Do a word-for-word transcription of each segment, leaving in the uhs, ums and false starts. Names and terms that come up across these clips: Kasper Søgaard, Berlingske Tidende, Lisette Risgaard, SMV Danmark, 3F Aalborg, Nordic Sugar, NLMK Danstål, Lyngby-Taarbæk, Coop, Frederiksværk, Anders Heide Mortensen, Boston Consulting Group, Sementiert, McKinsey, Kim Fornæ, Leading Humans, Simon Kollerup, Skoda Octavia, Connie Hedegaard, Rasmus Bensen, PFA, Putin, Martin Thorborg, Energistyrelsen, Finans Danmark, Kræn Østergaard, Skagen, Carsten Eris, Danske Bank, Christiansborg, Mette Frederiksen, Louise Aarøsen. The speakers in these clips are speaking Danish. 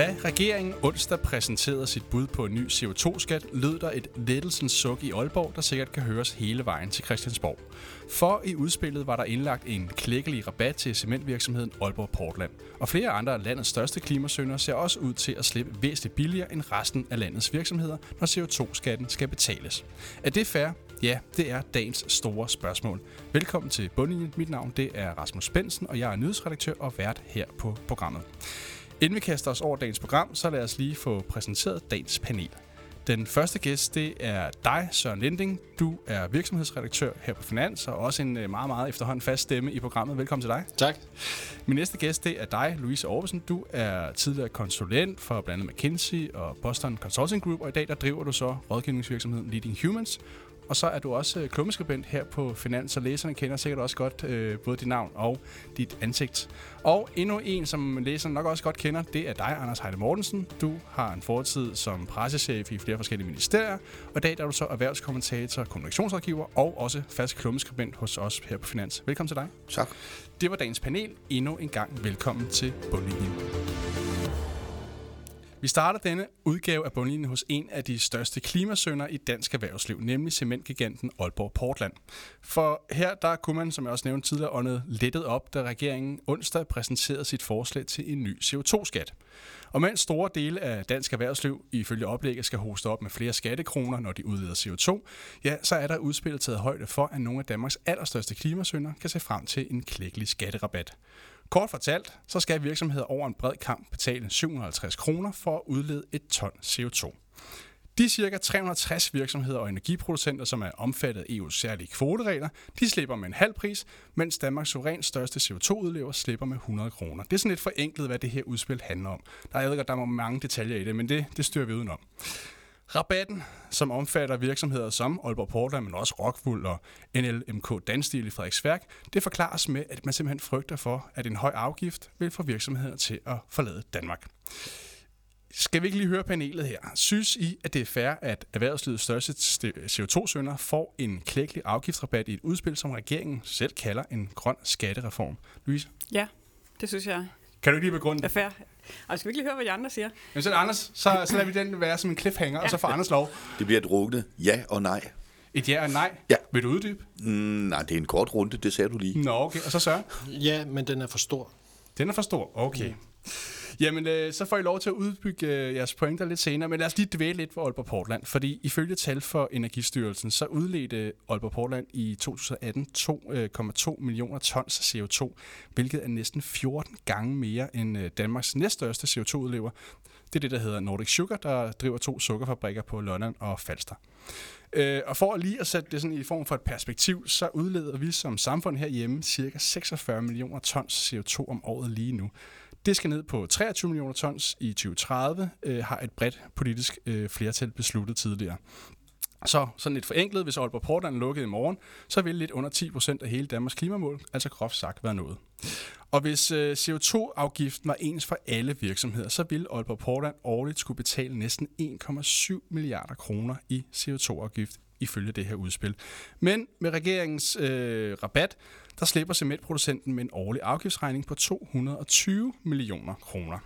Da regeringen onsdag præsenterede sit bud på en ny C O to-skat, lød der et lettelsens suk i Aalborg, der sikkert kan høres hele vejen til Christiansborg. For i udspillet var der indlagt en klækkelig rabat til cementvirksomheden Aalborg Portland. Og flere andre af landets største klimasyndere ser også ud til at slippe væsentligt billigere end resten af landets virksomheder, når C O to-skatten skal betales. Er det fair? Ja, det er dagens store spørgsmål. Velkommen til Bundlinjen. Mit navn det er Rasmus Bensen, og jeg er nyhedsredaktør og vært her på programmet. Inden vi kaster os over dagens program, så lad os lige få præsenteret dagens panel. Den første gæst, det er dig, Søren Linding. Du er virksomhedsredaktør her på Finans, og også en meget, meget efterhånden fast stemme i programmet. Velkommen til dig. Tak. Min næste gæst, det er dig, Louise Aarøsen. Du er tidligere konsulent for blandt andet McKinsey og Boston Consulting Group, og i dag der driver du så rådgivningsvirksomheden Leading Humans. Og så er du også klummeskribent her på Finans, og læserne kender sikkert også godt øh, både dit navn og dit ansigt. Og endnu en, som læserne nok også godt kender, det er dig, Anders Heide Mortensen. Du har en fortid som pressechef i flere forskellige ministerier, og i dag er du så erhvervskommentator, kommunikationsrådgiver og også fast klummeskribent hos os her på Finans. Velkommen til dig. Tak. Det var dagens panel. Endnu en gang velkommen til Bundlinjen. Vi starter denne udgave af Bundlinjen hos en af de største klimasynder i dansk erhvervsliv, nemlig cementgiganten Aalborg Portland. For her der kunne man, som jeg også nævnte tidligere, åndet lettet op, da regeringen onsdag præsenterede sit forslag til en ny C O to-skat. Og mens store dele af dansk erhvervsliv ifølge oplægget skal hoste op med flere skattekroner, når de udleder C O to, ja, så er der udspillet taget højde for, at nogle af Danmarks allerstørste klimasynder kan se frem til en klækkelig skatterabat. Kort fortalt, så skal virksomheder over en bred kamp betale syv hundrede og halvtreds kroner for at udlede et ton C O to. De cirka tre hundrede og tres virksomheder og energiproducenter, som er omfattet af E U's særlige kvoteregler, de slipper med en halv pris, mens Danmarks suverænt største C O to-udlever slipper med hundrede kroner. Det er sådan lidt forenklet, hvad det her udspil handler om. Der er, jeg ved godt, der er mange detaljer i det, men det, det styrer vi udenom. Rabatten, som omfatter virksomheder som Aalborg Portland, men også Rockwool og N L M K Danstål i Frederiksværk, det forklares med, at man simpelthen frygter for, at en høj afgift vil få virksomheder til at forlade Danmark. Skal vi ikke lige høre panelet her? Synes I, at det er fair, at erhvervslivets største C O to-synder får en klækkelig afgiftsrabat i et udspil, som regeringen selv kalder en grøn skattereform? Louise? Ja, det synes jeg. Kan du ikke lige begrunde det? Det er fair. Og skal vi ikke lige høre, hvad de andre siger? Jamen så Anders, så, så lader vi den være som en cliffhanger, ja. Og så får Anders lov. Det bliver druknet ja og nej. Et ja og et nej? Ja. Vil du uddybe? Mm, nej, det er en kort runde, det sagde du lige. Nå, okay. Og så Søren? Ja, men den er for stor. Den er for stor? Okay. Mm. Jamen, øh, så får I lov til at udbygge øh, jeres pointer lidt senere, men lad os lige dvæle lidt ved Aalborg Portland, fordi ifølge tal for Energistyrelsen, så udledte Aalborg Portland i to tusind og atten to komma to millioner tons C O to, hvilket er næsten fjorten gange mere end øh, Danmarks næststørste C O to-udlever. Det er det, der hedder Nordic Sugar, der driver to sukkerfabrikker på Lolland og Falster. Øh, og for lige at sætte det sådan i form for et perspektiv, så udleder vi som samfund herhjemme ca. seksogfyrre millioner tons C O to om året lige nu. Det skal ned på treogtyve millioner tons i tyve tredive, øh, har et bredt politisk øh, flertal besluttet tidligere. Så sådan lidt forenklet, hvis Aalborg Portland lukkede i morgen, så ville lidt under ti procent af hele Danmarks klimamål, altså groft sagt, være nået. Og hvis øh, C O to-afgiften var ens for alle virksomheder, så ville Aalborg Portland årligt skulle betale næsten en komma syv milliarder kroner i C O to-afgift ifølge det her udspil. Men med regeringens øh, rabat, der slipper cementproducenten med en årlig afgiftsregning på to hundrede og tyve millioner kroner.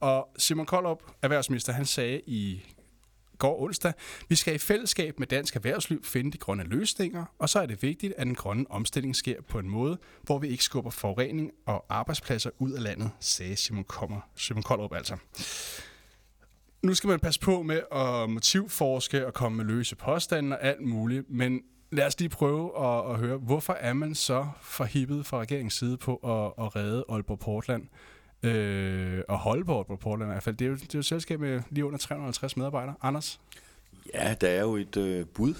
Og Simon Kollerup, erhvervsminister, han sagde i går onsdag, vi skal i fællesskab med dansk erhvervsliv finde de grønne løsninger, og så er det vigtigt, at den grønne omstilling sker på en måde, hvor vi ikke skubber forurening og arbejdspladser ud af landet, sagde Simon, Simon Kollerup altså. Nu skal man passe på med at motivforske og komme med løse påstande og alt muligt, men lad os lige prøve at, at høre, hvorfor er man så forhippet fra regeringens side på at, at redde Aalborg Portland øh, og holde på Aalborg Portland i hvert fald? Det er jo, det er jo et selskab med lige under tre hundrede og halvtreds medarbejdere. Anders? Ja, der er jo et øh, bud.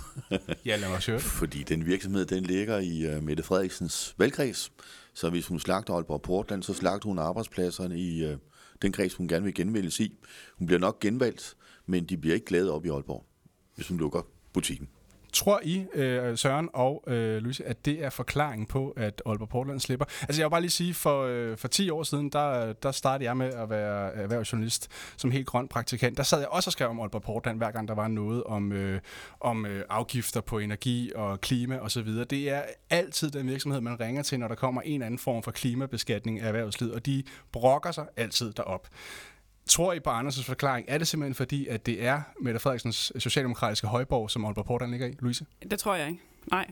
Ja, lad mig høre. Fordi den virksomhed, den ligger i øh, Mette Frederiksens valgkreds. Så hvis hun slagter Aalborg Portland, så slagter hun arbejdspladserne i øh, den kreds, hun gerne vil genvælges i. Hun bliver nok genvalgt, men de bliver ikke glade op i Aalborg, hvis hun lukker butikken. Tror I, Søren og Louise, at det er forklaringen på, at Aalborg Portland slipper? Altså jeg vil bare lige sige, for, for ti år siden, der, der startede jeg med at være erhvervsjournalist som helt grøn praktikant. Der sad jeg også og skrev om Aalborg Portland, hver gang der var noget om, øh, om afgifter på energi og klima osv. Det er altid den virksomhed, man ringer til, når der kommer en eller anden form for klimabeskatning af erhvervslivet, og de brokker sig altid derop. Tror I på Anders' forklaring? Er det simpelthen fordi, at det er Mette Frederiksens socialdemokratiske højborg, som Aalborg Portland ligger i, Louise? Det tror jeg ikke. Nej,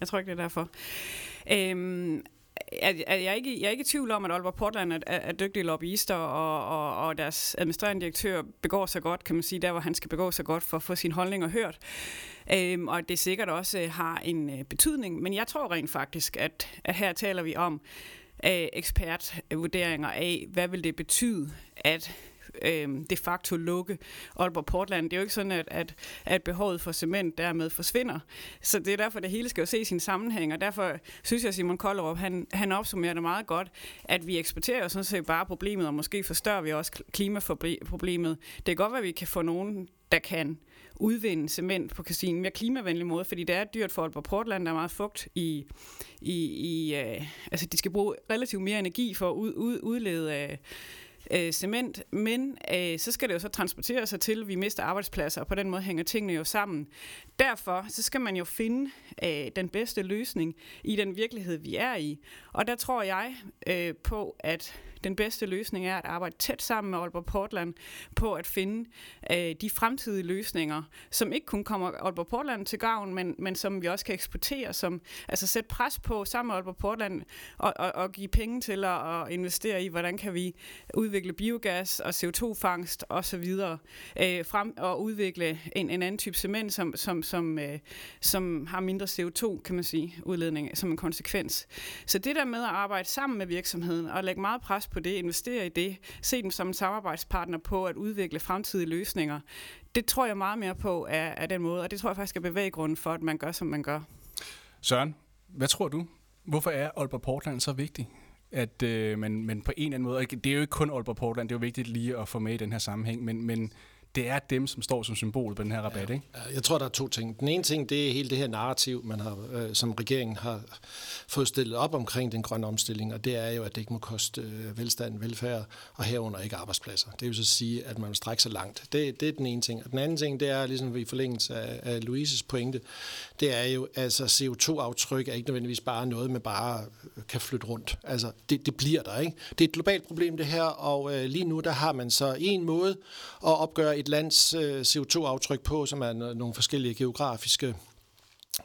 jeg tror ikke, det er derfor. Øhm Jeg er, ikke, jeg er ikke i tvivl om, at Aalborg Portland er, er dygtige lobbyister, og, og, og deres administrerende direktør begår sig godt, kan man sige, der hvor han skal begå sig godt for at få sine holdninger hørt. Øhm, og det sikkert også øh, har en øh, betydning, men jeg tror rent faktisk, at, at her taler vi om øh, ekspertvurderinger af, hvad vil det betyde, at de facto lukke Aalborg Portland. Det er jo ikke sådan, at, at, at behovet for cement dermed forsvinder. Så det er derfor, det hele skal jo ses i en sammenhæng, og derfor synes jeg, at Simon Kollerup, han, han opsummerer det meget godt, at vi eksporterer jo sådan set bare problemet, og måske forstørrer vi også klimaproblemet. Det kan godt være, at vi kan få nogen, der kan udvinde cement på en mere klimavenlig måde, fordi det er dyrt for Aalborg Portland, der er meget fugt i... i, i øh, altså, de skal bruge relativt mere energi for at ud, ud, udlede... Øh, Øh, cement, men øh, så skal det jo så transportere sig til, at vi mister arbejdspladser, og på den måde hænger tingene jo sammen. Derfor så skal man jo finde øh, den bedste løsning i den virkelighed, vi er i. Og der tror jeg øh, på, at den bedste løsning er at arbejde tæt sammen med Aalborg Portland på at finde øh, de fremtidige løsninger, som ikke kun kommer Aalborg Portland til gavn, men, men som vi også kan eksportere, som, altså sætte pres på sammen med Aalborg Portland og, og, og give penge til at og investere i, hvordan kan vi udvikle biogas og C O to fangst osv. Øh, frem og udvikle en, en anden type cement, som, som, som, øh, som har mindre C O to, kan man sige, udledning som en konsekvens. Så det der med at arbejde sammen med virksomheden og lægge meget pres på det, investere i det, se dem som en samarbejdspartner på at udvikle fremtidige løsninger. Det tror jeg meget mere på af, af den måde, og det tror jeg faktisk er bevæggrunden for, at man gør, som man gør. Søren, hvad tror du? Hvorfor er Aalborg Portland så vigtig? At øh, man, man på en eller anden måde, det er jo ikke kun Aalborg Portland, det er jo vigtigt lige at få med i den her sammenhæng, men, men det er dem, som står som symbol på den her rabat, ikke? Jeg tror, der er to ting. Den ene ting, det er hele det her narrativ, man har, øh, som regeringen har fået stillet op omkring den grønne omstilling, og det er jo, at det ikke må koste øh, velstand, velfærd og herunder ikke arbejdspladser. Det vil så sige, at man vil strække sig langt. Det, det er den ene ting. Og den anden ting, det er ligesom i forlængelse af, af Louises pointe, det er jo, altså C O to aftryk er ikke nødvendigvis bare noget, man bare kan flytte rundt. Altså, det, det bliver der, ikke? Det er et globalt problem, det her, og øh, lige nu, der har man så en måde at opgøre et lands C O to aftryk på, som er nogle forskellige geografiske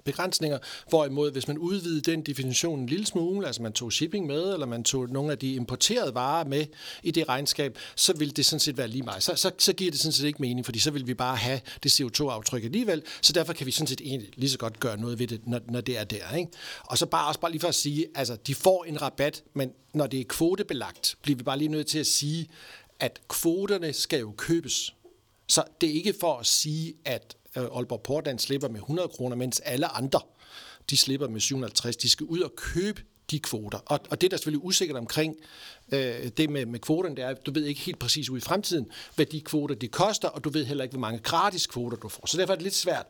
begrænsninger, hvorimod hvis man udvidede den definition en lille smule, altså man tog shipping med, eller man tog nogle af de importerede varer med i det regnskab, så ville det sådan set være lige meget. Så, så, så giver det sådan set ikke mening, fordi så vil vi bare have det C O to aftryk alligevel, så derfor kan vi sådan set egentlig lige så godt gøre noget ved det, når, når det er der, ikke? Og så bare også bare lige for at sige, altså de får en rabat, men når det er kvotebelagt, bliver vi bare lige nødt til at sige, at kvoterne skal jo købes. Så det er ikke for at sige, at Aalborg Portland slipper med hundrede kroner, mens alle andre, de slipper med syv hundrede og halvtreds. De skal ud og købe de kvoter. Og, og det, der er selvfølgelig usikkert omkring øh, det med, med kvoterne, det er, at du ved ikke helt præcis ud i fremtiden, hvad de kvoter de koster, og du ved heller ikke, hvor mange gratis kvoter du får. Så derfor er det lidt svært.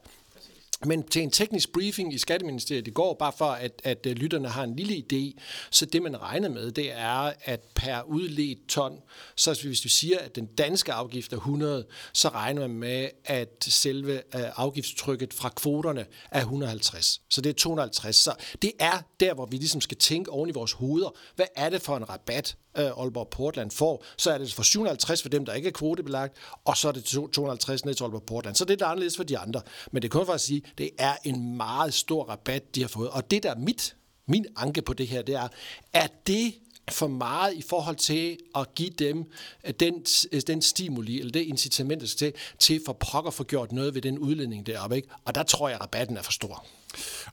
Men til en teknisk briefing i Skatteministeriet i går, bare for at, at lytterne har en lille idé, så det man regner med, det er, at per udledt ton, så hvis vi siger, at den danske afgift er hundrede, så regner man med, at selve afgiftstrykket fra kvoterne er et hundrede og halvtreds. Så det er to hundrede og halvtreds. Så det er der, hvor vi ligesom skal tænke oven i vores hoveder, hvad er det for en rabat, Aalborg Portland får? Så er det for syv hundrede og halvtreds for dem, der ikke er kvotebelagt, og så er det to hundrede og halvtreds ned til Aalborg Portland. Så det er lidt anderledes for de andre. Men det kan faktisk sige, det er en meget stor rabat, de har fået. Og det, der er mit, min anke på det her, det er, at det for meget i forhold til at give dem den, den stimuli, eller det incitament, der skal til, til for pokker for gjort noget ved den udledning deroppe, ikke? Og der tror jeg, at rabatten er for stor.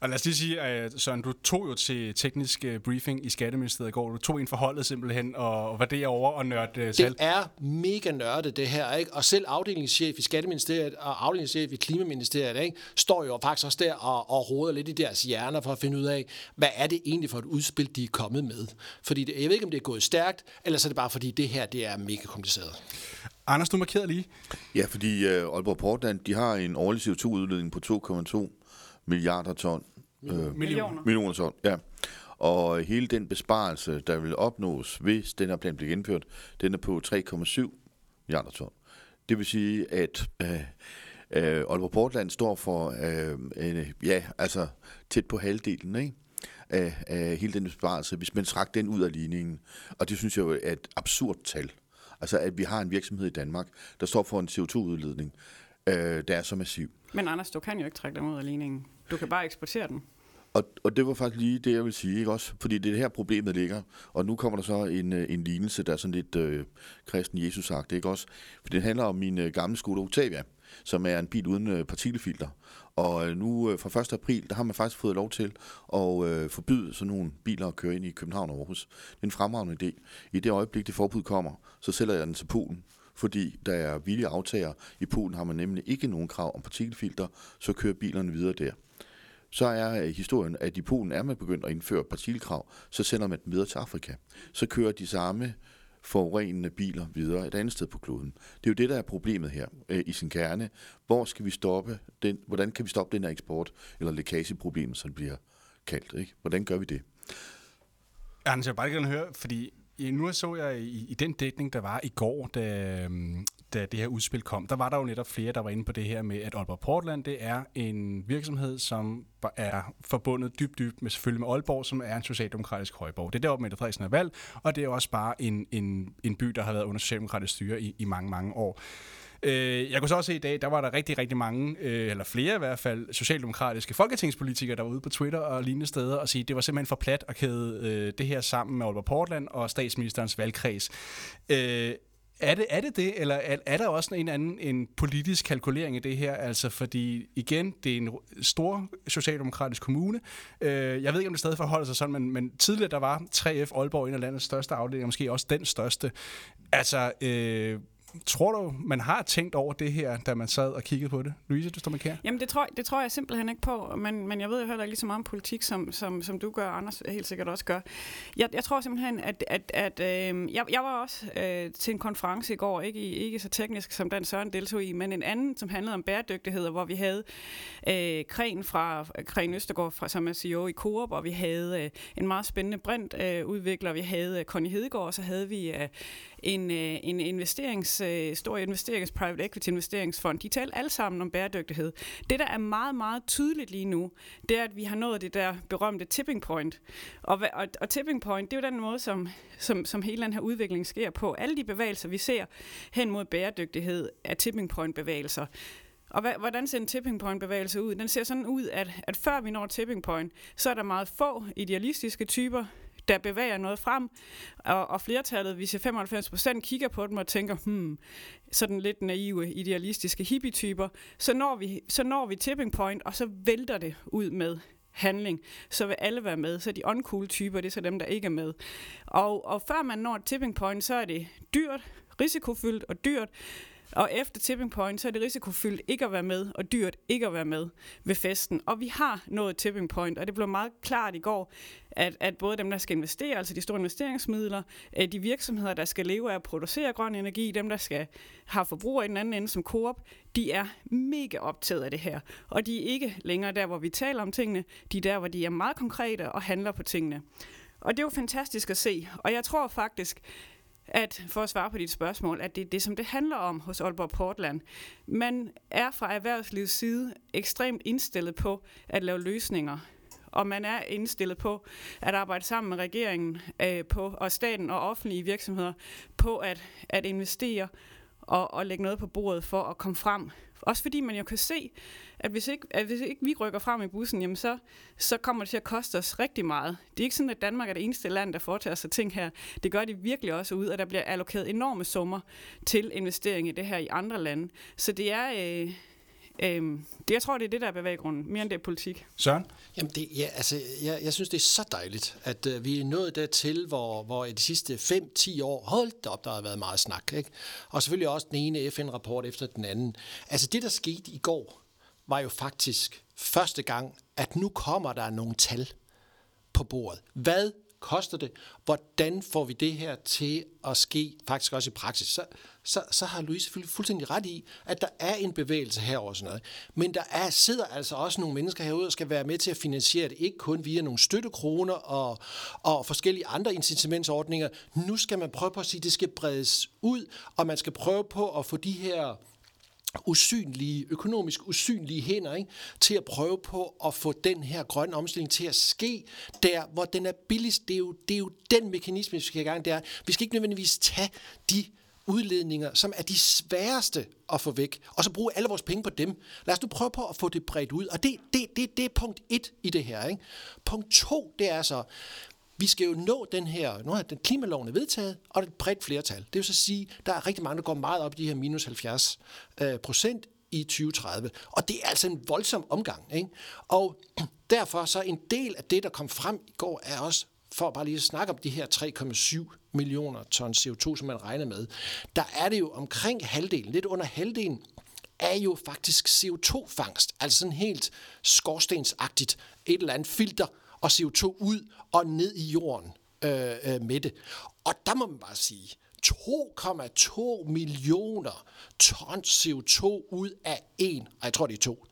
Og lad os lige sige, at Søren, du tog jo til teknisk briefing i Skatteministeriet i går. Du tog ind for holdet simpelthen, og var det over og nørde selv? Det er mega nørdet, det her, ikke? Og selv afdelingschef i Skatteministeriet og afdelingschef i Klimaministeriet, ikke, står jo faktisk også der og, og roder lidt i deres hjerner for at finde ud af, hvad er det egentlig for et udspil, de er kommet med? Fordi det, jeg ved ikke, om det er gået stærkt, eller så er det bare fordi, det her det er mega kompliceret. Anders, du markerede lige. Ja, fordi uh, Aalborg Portland, de har en årlig C O to udledning på to komma to milliarder ton. Øh, millioner. Millioner ton, ja. Og hele den besparelse, der vil opnås, hvis den her plan bliver indført, den er på tre komma syv milliarder ton. Det vil sige, at øh, øh, Aalborg Portland står for, øh, øh, ja, altså tæt på halvdelen, ikke? Af, af hele den besparelse, hvis man trak den ud af ligningen. Og det synes jeg jo er et absurd tal. Altså at vi har en virksomhed i Danmark, der står for en C O to-udledning, øh, der er så massiv. Men Anders, du kan jo ikke trække dem ud af ligningen. Du kan bare eksportere den. Og, og det var faktisk lige det, jeg vil sige, ikke også? Fordi det er her problemet ligger, og nu kommer der så en, en lignelse, der er sådan lidt øh, kristen Jesus-agtig, ikke også? For det handler om min øh, gamle Skoda Octavia, som er en bil uden øh, partikelfilter. Og øh, nu øh, fra første april, der har man faktisk fået lov til at øh, forbyde sådan nogle biler at køre ind i København og Aarhus. Det er en fremragende idé. I det øjeblik, det forbud kommer, så sælger jeg den til Polen. Fordi der er villige aftager. I Polen har man nemlig ikke nogen krav om partikelfilter, så kører bilerne videre der. Så er historien, at i Polen er man begyndt at indføre partikelkrav, så sender man dem videre til Afrika. Så kører de samme forurenende biler videre et andet sted på kloden. Det er jo det, der er problemet her øh, i sin kerne. Hvor skal vi stoppe den, hvordan kan vi stoppe den her eksport, eller lækageproblemet, som det bliver kaldt, ikke? Hvordan gør vi det? Anders, jeg vil bare gerne høre, fordi nu så jeg i, i den dækning, der var i går, da, da det her udspil kom, der var der jo netop flere, der var inde på det her med, at Aalborg Portland, det er en virksomhed, som er forbundet dybt, dybt med, selvfølgelig med Aalborg, som er en socialdemokratisk højborg. Det er deroppe, Mette Frederiksen er valgt, og det er også bare en, en, en by, der har været under socialdemokratisk styre i, i mange, mange år. Jeg kunne så også se i dag, der var der rigtig, rigtig mange, eller flere i hvert fald, socialdemokratiske folketingspolitikere, der var ude på Twitter og lignende steder og sige, at det var simpelthen for plat at kæde det her sammen med Aalborg Portland og statsministerens valgkreds. Er det, er det det, eller er, er der også en anden en politisk kalkulering i det her? Altså, fordi igen, det er en stor socialdemokratisk kommune. Øh, jeg ved ikke, om det stadig forholder sig sådan, men, men tidligere der var tre F Aalborg en af landets største afdelinger, måske også den største. Altså, øh, tror du, man har tænkt over det her, da man sad og kiggede på det? Louise, du står med kære? Jamen, det tror, det tror jeg simpelthen ikke på, men, men jeg ved jo heller ikke så meget om politik, som, som, som du gør, og Anders helt sikkert også gør. Jeg, jeg tror simpelthen, at, at, at øh, jeg, jeg var også øh, til en konference i går, ikke, ikke så teknisk, som den Søren deltog i, men en anden, som handlede om bæredygtighed, hvor vi havde øh, Kræn fra Kræn Østergaard, fra, som er C E O i Coop, og vi havde øh, en meget spændende brintudvikler, øh, vi havde øh, Connie Hedegaard, og så havde vi øh, en, øh, en investerings stor investerings, private equity investeringsfond, de taler alle sammen om bæredygtighed. Det, der er meget, meget tydeligt lige nu, det er, at vi har nået det der berømte tipping point. Og, og, og tipping point, det er jo den måde, som, som, som hele den her udvikling sker på. Alle de bevægelser, vi ser hen mod bæredygtighed, er tipping point-bevægelser. Og hvordan ser en tipping point-bevægelse ud? Den ser sådan ud, at, at før vi når tipping point, så er der meget få idealistiske typer, der bevæger noget frem, og, og flertallet, hvis jeg femoghalvfems procent kigger på dem og tænker, hmm, sådan lidt naive, idealistiske hippie-typer, så når vi, så når vi tipping point, og så vælter det ud med handling, så vil alle være med, så de uncool typer, det er så dem, der ikke er med. Og, og før man når tipping point, så er det dyrt, risikofyldt og dyrt, og efter tipping point, så er det risikofyldt ikke at være med, og dyrt ikke at være med ved festen. Og vi har nået tipping point, og det blev meget klart i går, at, at både dem, der skal investere, altså de store investeringsmidler, de virksomheder, der skal leve af at producere grøn energi, dem, der skal have forbrug i den anden ende som Coop, de er mega optaget af det her. Og de er ikke længere der, hvor vi taler om tingene, de er der, hvor de er meget konkrete og handler på tingene. Og det er jo fantastisk at se, og jeg tror faktisk, at, for at svare på dit spørgsmål, at det er det, som det handler om hos Aalborg Portland. Man er fra erhvervslivets side ekstremt indstillet på at lave løsninger, og man er indstillet på at arbejde sammen med regeringen øh, på, og staten og offentlige virksomheder på at, at investere og, og lægge noget på bordet for at komme frem. Også fordi man jo kan se, at hvis ikke, at hvis ikke vi rykker frem i bussen, jamen så, så kommer det til at koste os rigtig meget. Det er ikke sådan, at Danmark er det eneste land, der foretager sig ting her. Det gør de virkelig også ud, og der bliver allokeret enorme summer til investering i det her i andre lande. Så det er, øh, øh, det, jeg tror, det er det, der er bevæggrunden, mere end det er politik. Søren? Jamen det, ja, altså, jeg, jeg synes, det er så dejligt, at øh, vi er nået dertil, hvor, hvor i de sidste fem til ti år, hold da op, der har været meget snak, ikke? Og selvfølgelig også den ene F N-rapport efter den anden. Altså det, der skete i går, var jo faktisk første gang, at nu kommer der nogle tal på bordet. Hvad koster det? Hvordan får vi det her til at ske faktisk også i praksis? Så, så, så har Louise fuldstændig ret i, at der er en bevægelse herover og sådan noget. Men der er, sidder altså også nogle mennesker herude, der skal være med til at finansiere det, ikke kun via nogle støttekroner og, og forskellige andre incitamentsordninger. Nu skal man prøve på at sige, at det skal bredes ud, og man skal prøve på at få de her usynlige, økonomisk usynlige hænder, ikke, til at prøve på at få den her grønne omstilling til at ske der, hvor den er billigst. Det er jo, det er jo den mekanisme, vi skal i gang. Det er, vi skal ikke nødvendigvis tage de udledninger, som er de sværeste at få væk, og så bruge alle vores penge på dem. Lad os nu prøve på at få det bredt ud, og det, det, det, det er punkt et i det her. Ikke? Punkt to, det er så, vi skal jo nå den her, nu er den klimaloven er vedtaget, og det er et bredt flertal. Det vil så sige, der er rigtig mange, der går meget op i de her minus halvfjerds procent i tyve tredive, og det er altså en voldsom omgang. Ikke? Og derfor så en del af det, der kom frem i går, er også, for bare lige at snakke om de her tre komma syv millioner ton C O to, som man regner med, der er det jo omkring halvdelen, lidt under halvdelen, er jo faktisk C O to-fangst, altså sådan helt skorstensagtigt, et eller andet filter og C O to ud og ned i jorden øh, øh, med det. Og der må man bare sige, to komma to millioner ton C O to ud af en, jeg tror det er to,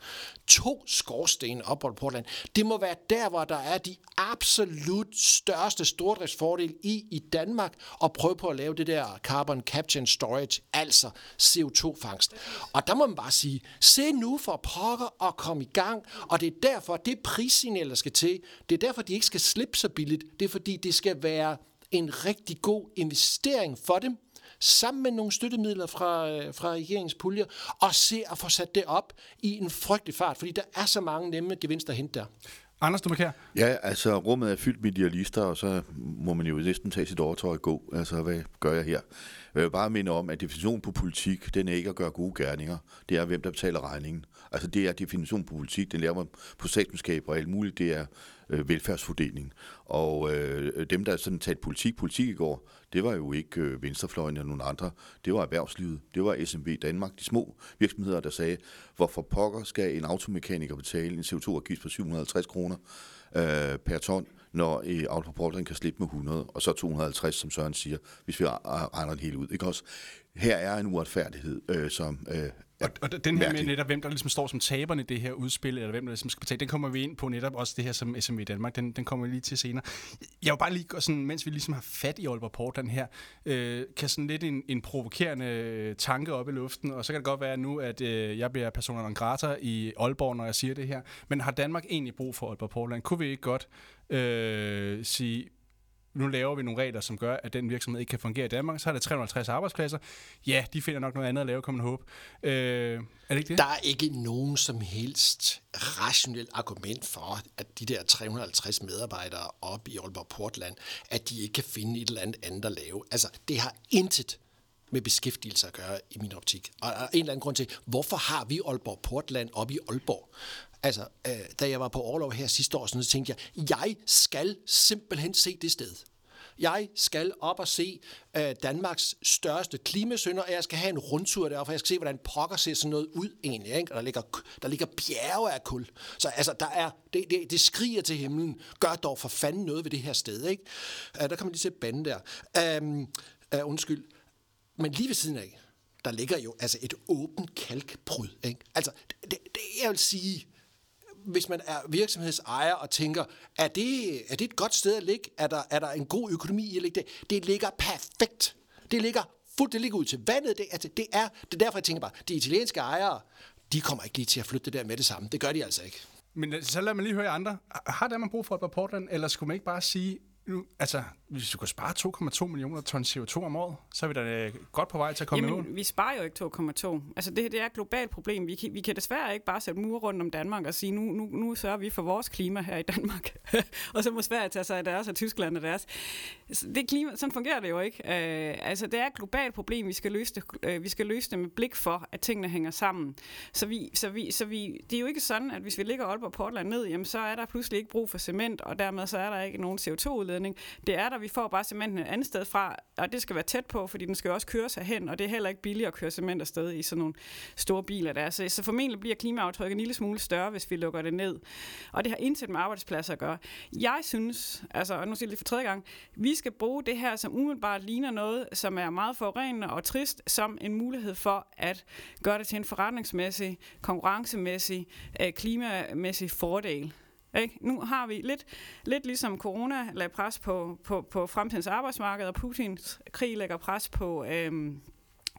to skorstene op på Portland. Det må være der, hvor der er de absolut største stordriftsfordele i i Danmark at prøve på at lave det der carbon capture and storage, altså C O to-fangst. Og der må man bare sige, se nu for pokker og kom i gang, og det er derfor, det prissignal, der skal til, det er derfor, de ikke skal slippe så billigt, det er fordi, det skal være en rigtig god investering for dem, sammen med nogle støttemidler fra, fra regeringspuljer, og se at få sat det op i en frygtelig fart, fordi der er så mange nemme gevinster at hente der. Anders, du markerer? Ja, altså rummet er fyldt med idealister, og så må man jo næsten tage sit overtøj og gå. Altså, hvad gør jeg her? Jeg vil bare minde om, at definitionen på politik, den er ikke at gøre gode gerninger. Det er, hvem der betaler regningen. Altså, det er definitionen på politik. Den lærer man på statsmandskab og alt muligt. Det er øh, velfærdsfordeling. Og øh, dem, der sådan taget politik, politik i går, det var jo ikke øh, venstrefløjen eller nogen andre. Det var erhvervslivet. Det var S M V Danmark. De små virksomheder, der sagde, hvorfor pokker skal en automekaniker betale en C O to-afgift på syv hundrede og halvtreds kroner øh, per ton, når Aalborg Portland kan slippe med hundrede, og så to hundrede og halvtreds, som Søren siger, hvis vi regner det hele ud. Ikke også? Her er en uretfærdighed, øh, som øh, er og, og den her med netop, hvem der ligesom står som taberne i det her udspil, eller hvem der ligesom skal betale, den kommer vi ind på netop også det her som S M V Danmark, den, den kommer vi lige til senere. Jeg vil bare lige, sådan, mens vi ligesom har fat i Aalborg Portland her, øh, kan sådan lidt en, en provokerende tanke op i luften, og så kan det godt være nu, at øh, jeg bliver persona non grata i Aalborg, når jeg siger det her, men har Danmark egentlig brug for Aalborg Portland? Kunne vi ikke godt øh, sige, nu laver vi nogle regler, som gør, at den virksomhed ikke kan fungere i Danmark. Så er der tre hundrede og halvtreds arbejdspladser. Ja, de finder nok noget andet at lave, kan man håbe. Øh, er det ikke det? Der er ikke nogen som helst rationelt argument for, at de der tre hundrede og halvtreds medarbejdere oppe i Aalborg Portland, at de ikke kan finde et eller andet andet at lave. Altså, det har intet med beskæftigelse at gøre i min optik. Og der er en eller anden grund til, hvorfor har vi Aalborg Portland oppe i Aalborg? Altså, øh, da jeg var på orlov her sidste år, så tænkte jeg, jeg skal simpelthen se det sted. Jeg skal op og se øh, Danmarks største klimasynder, og jeg skal have en rundtur deroppe, og jeg skal se, hvordan pokker ser sådan noget ud egentlig. Ikke? Og der ligger, der ligger bjerge af kul. Så altså, der er, det, det, det skriger til himlen. Gør dog for fanden noget ved det her sted. Ikke? Øh, der kommer lige til at bande der. Øh, øh, undskyld. Men lige ved siden af, der ligger jo altså et åbent kalkbrud. Ikke? Altså, det, det jeg vil sige, hvis man er virksomhedsejer og tænker, er det, er det et godt sted at ligge? Er der, er der en god økonomi i at ligge det? Det ligger perfekt. Det ligger fuldt, det ligger ud til vandet. Det, altså, det, er, det er derfor, jeg tænker bare, de italienske ejere, de kommer ikke lige til at flytte det der med det samme. Det gør de altså ikke. Men så lad mig lige høre andre. Har der man brug for et par Portland, eller skulle man ikke bare sige, nu, altså, hvis du kan spare to komma to millioner ton C O to om året, så er vi da godt på vej til at komme ud. Vi sparer jo ikke to komma to. Altså, det, det er et globalt problem. Vi kan, vi kan desværre ikke bare sætte mure rundt om Danmark og sige, nu, nu, nu sørger vi for vores klima her i Danmark. Og så må Sverige tage sig af deres, og Tyskland af deres. Det klima, sådan fungerer det jo ikke. Øh, altså, det er et globalt problem, vi skal løse det, øh, vi skal løse det med blik for, at tingene hænger sammen. Så, vi, så, vi, så vi, det er jo ikke sådan, at hvis vi ligger Aalborg Portland ned, jamen, så er der pludselig ikke brug for cement, og dermed så er der ikke nogen C O to-udledning. Det er der, vi får bare cementen et andet sted fra, og det skal være tæt på, fordi den skal også køres herhen, og det er heller ikke billigt at køre cement afsted i sådan nogle store biler der. Så, så formentlig bliver klimaaftrykket en lille smule større, hvis vi lukker det ned. Og det har intet med arbejdspladser at gøre. Jeg synes, altså, og nu siger jeg lige for tredje gang, vi skal bruge det her, som umiddelbart ligner noget, som er meget forurenende og trist, som en mulighed for at gøre det til en forretningsmæssig, konkurrencemæssig, klimamæssig fordel. Ikke? Nu har vi lidt, lidt ligesom corona lagde pres på, på, på fremtidens arbejdsmarked, og Putins krig lægger pres på, øhm,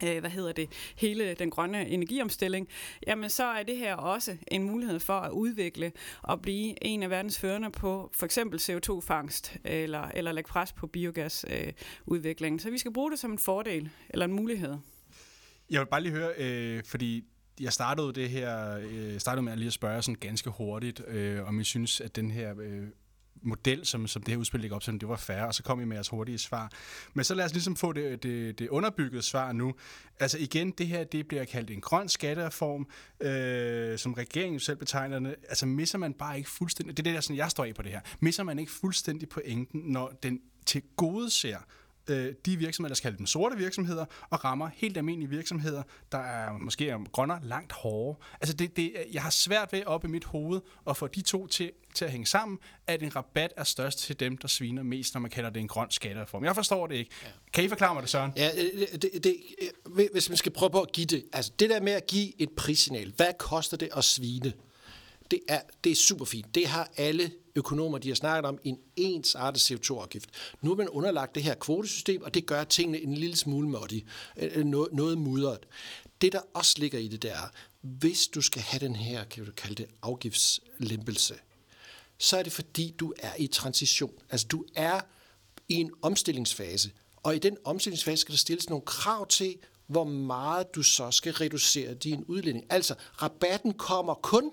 hvad hedder det, hele den grønne energiomstilling, jamen så er det her også en mulighed for at udvikle og blive en af verdens førende på for eksempel C O to fangst eller, eller lægge pres på biogasudviklingen. Øh, så vi skal bruge det som en fordel eller en mulighed. Jeg vil bare lige høre, øh, fordi jeg startede det her, øh, startede med at lige spørge sådan ganske hurtigt, øh, om I synes, at den her... Øh model, som, som det her udspil ligger op til, det var fair, og så kom I med jeres hurtige svar. Men så lad os ligesom få det, det, det underbyggede svar nu. Altså igen, det her, det bliver kaldt en grøn skattereform, øh, som regeringen selv betegner det. Altså misser man bare ikke fuldstændig, det er det der, sådan, jeg står i på det her, misser man ikke fuldstændig pointen, når den tilgodeser øh, de virksomheder, der skal kalde dem sorte virksomheder, og rammer helt almindelige virksomheder, der er måske er grønnere langt hårdere. Altså det, det, jeg har svært ved op i mit hoved at få de to til til at hænge sammen, at en rabat er størst til dem, der sviner mest, når man kalder det en grøn skattereform. Jeg forstår det ikke. Ja. Kan I forklare mig det, Søren? Ja, det, det, det, hvis man skal prøve på at give det, altså det der med at give et prissignal, hvad koster det at svine? Det er, det er super fint. Det har alle økonomer, de har snakket om, en ensartet C O to afgift. Nu er man underlagt det her kvotesystem, og det gør tingene en lille smule muddy, noget, noget mudret. Det, der også ligger i det der, hvis du skal have den her, kan du kalde det, afgiftslempelse, så er det fordi, du er i transition. Altså, du er i en omstillingsfase, og i den omstillingsfase skal der stilles nogle krav til, hvor meget du så skal reducere din udledning. Altså, rabatten kommer kun,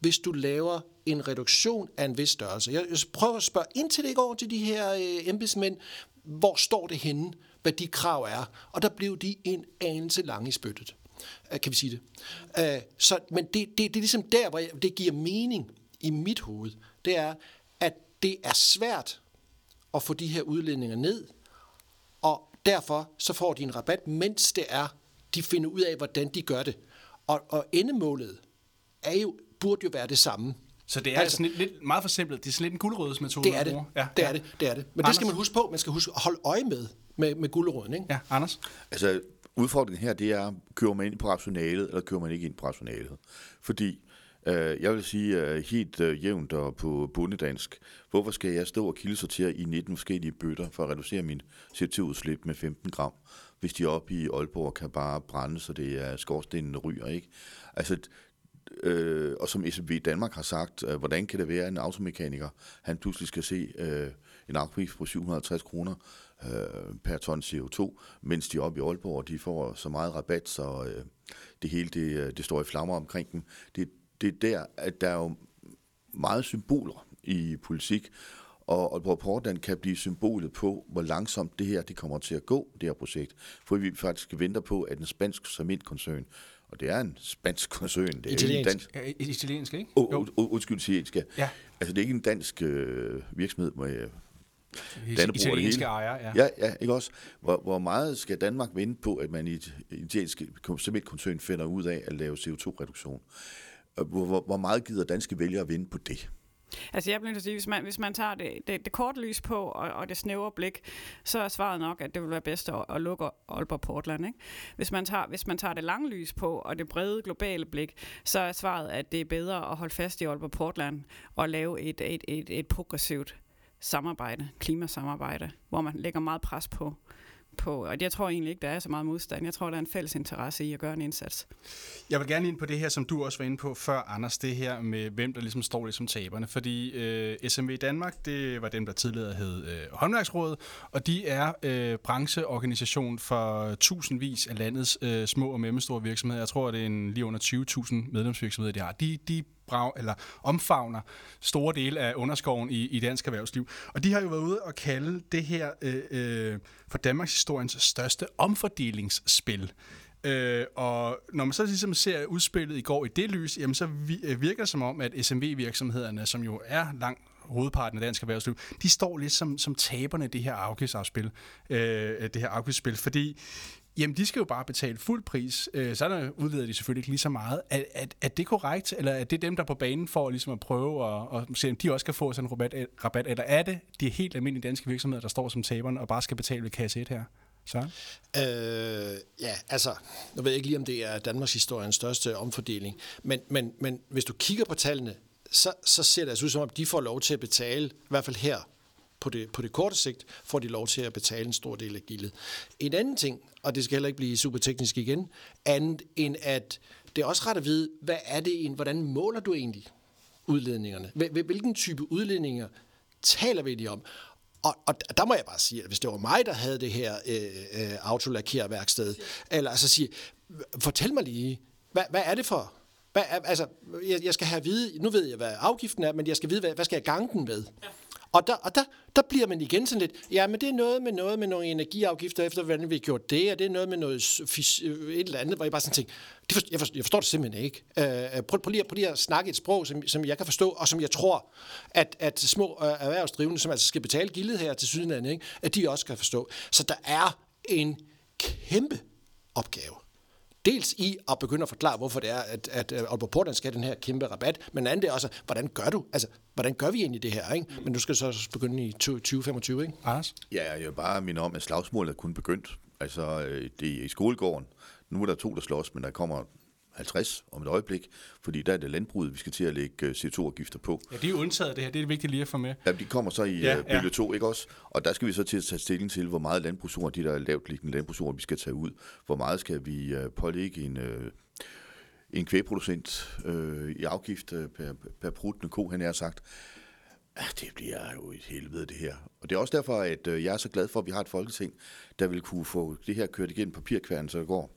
hvis du laver en reduktion af en vis størrelse. Jeg prøver at spørge indtil det går til de her embedsmænd, hvor står det henne, hvad de krav er? Og der blev de en anelse lang i spyttet, kan vi sige det. Så, men det, det, det er ligesom der, hvor det giver mening i mit hoved, det er, at det er svært at få de her udledninger ned, og derfor så får de en rabat, mens det er, de finder ud af, hvordan de gør det. Og, og endemålet er jo, burde jo være det samme. Så det er altså, sådan lidt, meget forsimplet, det er sådan lidt en gulerodsmetode. Det er det, ja, det, er ja. det, det er det. Men Anders, det skal man huske på, man skal huske at holde øje med, med, med guleroden, ikke? Ja, Anders? Altså, udfordringen her, det er, kører man ind på rationalet, eller kører man ikke ind på rationalet? Fordi jeg vil sige helt jævnt og på bondedansk. Hvorfor skal jeg stå og kildesortere i nitten forskellige bøtter for at reducere min C O to udslip med femten gram, hvis de oppe i Aalborg kan bare brænde, så det er skorstenen ryger, ikke? Altså, øh, og som S M V Danmark har sagt, øh, hvordan kan det være, at en automekaniker, han pludselig skal se øh, en afgift på syv hundrede og halvtreds kroner øh, per ton C O to, mens de oppe i Aalborg, de får så meget rabat, så øh, det hele det, det står i flammer omkring dem. Det Det er der, at der er jo meget symboler i politik, og Aalborg Portland kan blive symbolet på, hvor langsomt det her det kommer til at gå, det her projekt. For vi faktisk venter på, at en spansk cementkoncern, og det er en spansk koncern. Det italiensk. Er en dansk, ja, italiensk, ikke? Oh, oh, oh, undskyld, italiensk, ja. ja. Altså, det er ikke en dansk øh, virksomhed, hvor jeg... italienske ejere, ja. Ja, ja, ikke også? Hvor, hvor meget skal Danmark vente på, at man i et italiensk cementkoncern finder ud af at lave C O to reduktion? Hvor, hvor meget gider danske vælgere at vinde på det? Altså jeg bliver nødt til at sige, hvis man, hvis man tager det, det, det korte lys på og, og det snævre blik, så er svaret nok, at det vil være bedst at, at lukke Aalborg Portland. Ikke? Hvis, man tager, hvis man tager det lange lys på og det brede globale blik, så er svaret, at det er bedre at holde fast i Aalborg Portland og lave et, et, et, et progressivt samarbejde, klimasamarbejde, hvor man lægger meget pres på. På, og jeg tror egentlig ikke, der er så meget modstand. Jeg tror, der er en fælles interesse i at gøre en indsats. Jeg vil gerne ind på det her, som du også var inde på før, Anders, det her med, hvem der ligesom står ligesom taberne. Fordi øh, S M V Danmark, det var dem, der tidligere hed øh, Håndværksrådet, og de er øh, brancheorganisation for tusindvis af landets øh, små og mellemstore virksomheder. Jeg tror, det er en, lige under tyve tusind medlemsvirksomheder, de har. De, de brav, eller omfavner store dele af underskoven i, i dansk erhvervsliv. Og de har jo været ude og kalde det her øh, øh, for Danmarks historiens største omfordelingsspil. Øh, og når man så ligesom ser udspillet i går i det lys, jamen så virker det som om, at S M V-virksomhederne, som jo er langt hovedparten af dansk erhvervsliv, de står lidt som, som taberne af det her afgiftsafspil, øh, det her afgiftsspil, fordi jamen, de skal jo bare betale fuld pris, øh, så udleder de selvfølgelig ikke lige så meget. Er, er, er det korrekt, eller er det dem, der er på banen for ligesom at prøve og, og se, om de også kan få sådan en rabat, rabat, eller er det de helt almindelige danske virksomheder, der står som taberne og bare skal betale ved kasse et her? Søren? Øh, ja, altså, nu ved jeg ikke lige, om det er Danmarks historiens største omfordeling, men, men, men hvis du kigger på tallene, så, så ser det altså ud som om, de får lov til at betale, i hvert fald her, på det, på det korte sigt får de lov til at betale en stor del af gildet. En anden ting, og det skal heller ikke blive super teknisk igen, andet end at det er også ret at vide, hvad er det en, hvordan måler du egentlig udledningerne? Hvilken type udledninger taler vi lige om? Og, og der må jeg bare sige, at hvis det var mig, der havde det her øh, autolakerværksted, eller altså sige, fortæl mig lige, hvad, hvad er det for? Hvad, altså, jeg, jeg skal have at vide, nu ved jeg, hvad afgiften er, men jeg skal vide, hvad, hvad skal jeg gange den med? Ja. Og, der, og der, der bliver man igen sådan lidt, ja, men det er noget med noget med nogle energiafgifter, efter hvordan vi har gjort det, og det er noget med noget fys, et eller andet, hvor jeg bare sådan tænker, det forstår, jeg, forstår, jeg forstår det simpelthen ikke. Øh, prøv, prøv, lige, prøv lige at snakke et sprog, som, som jeg kan forstå, og som jeg tror, at, at små erhvervsdrivende, som altså skal betale gildet her til Sydlandet, ikke, at de også kan forstå. Så der er en kæmpe opgave. Dels i at begynde at forklare, hvorfor det er, at, at Aalborg Portland skal have den her kæmpe rabat, men andet er også, hvordan gør du? Altså, hvordan gør vi egentlig det her? Ikke? Men nu skal så begynde i tyve femogtyve, ikke? Anders? Ja, jeg vil bare minde om, at slagsmålet er kun begyndt. Altså, det er i skolegården. Nu er der to, der slås, men der kommer halvtreds om et øjeblik, fordi der er det landbruget, vi skal til at lægge C O to afgifter på. Ja, det er jo undtaget det her, det er det vigtigt lige at få med. Ja, de kommer så i ja, uh, bølge to, ja. Ikke også? Og der skal vi så til at tage stilling til, hvor meget landbrugsjord, de der lavtliggende landbrugsjord, vi skal tage ud. Hvor meget skal vi uh, pålægge en, uh, en kvægproducent uh, i afgift uh, per, per brutne ko, han er sagt. Ja, det bliver jo et helvede, det her. Og det er også derfor, at uh, jeg er så glad for, at vi har et folketing, der vil kunne få det her kørt igennem papirkværnen, så det går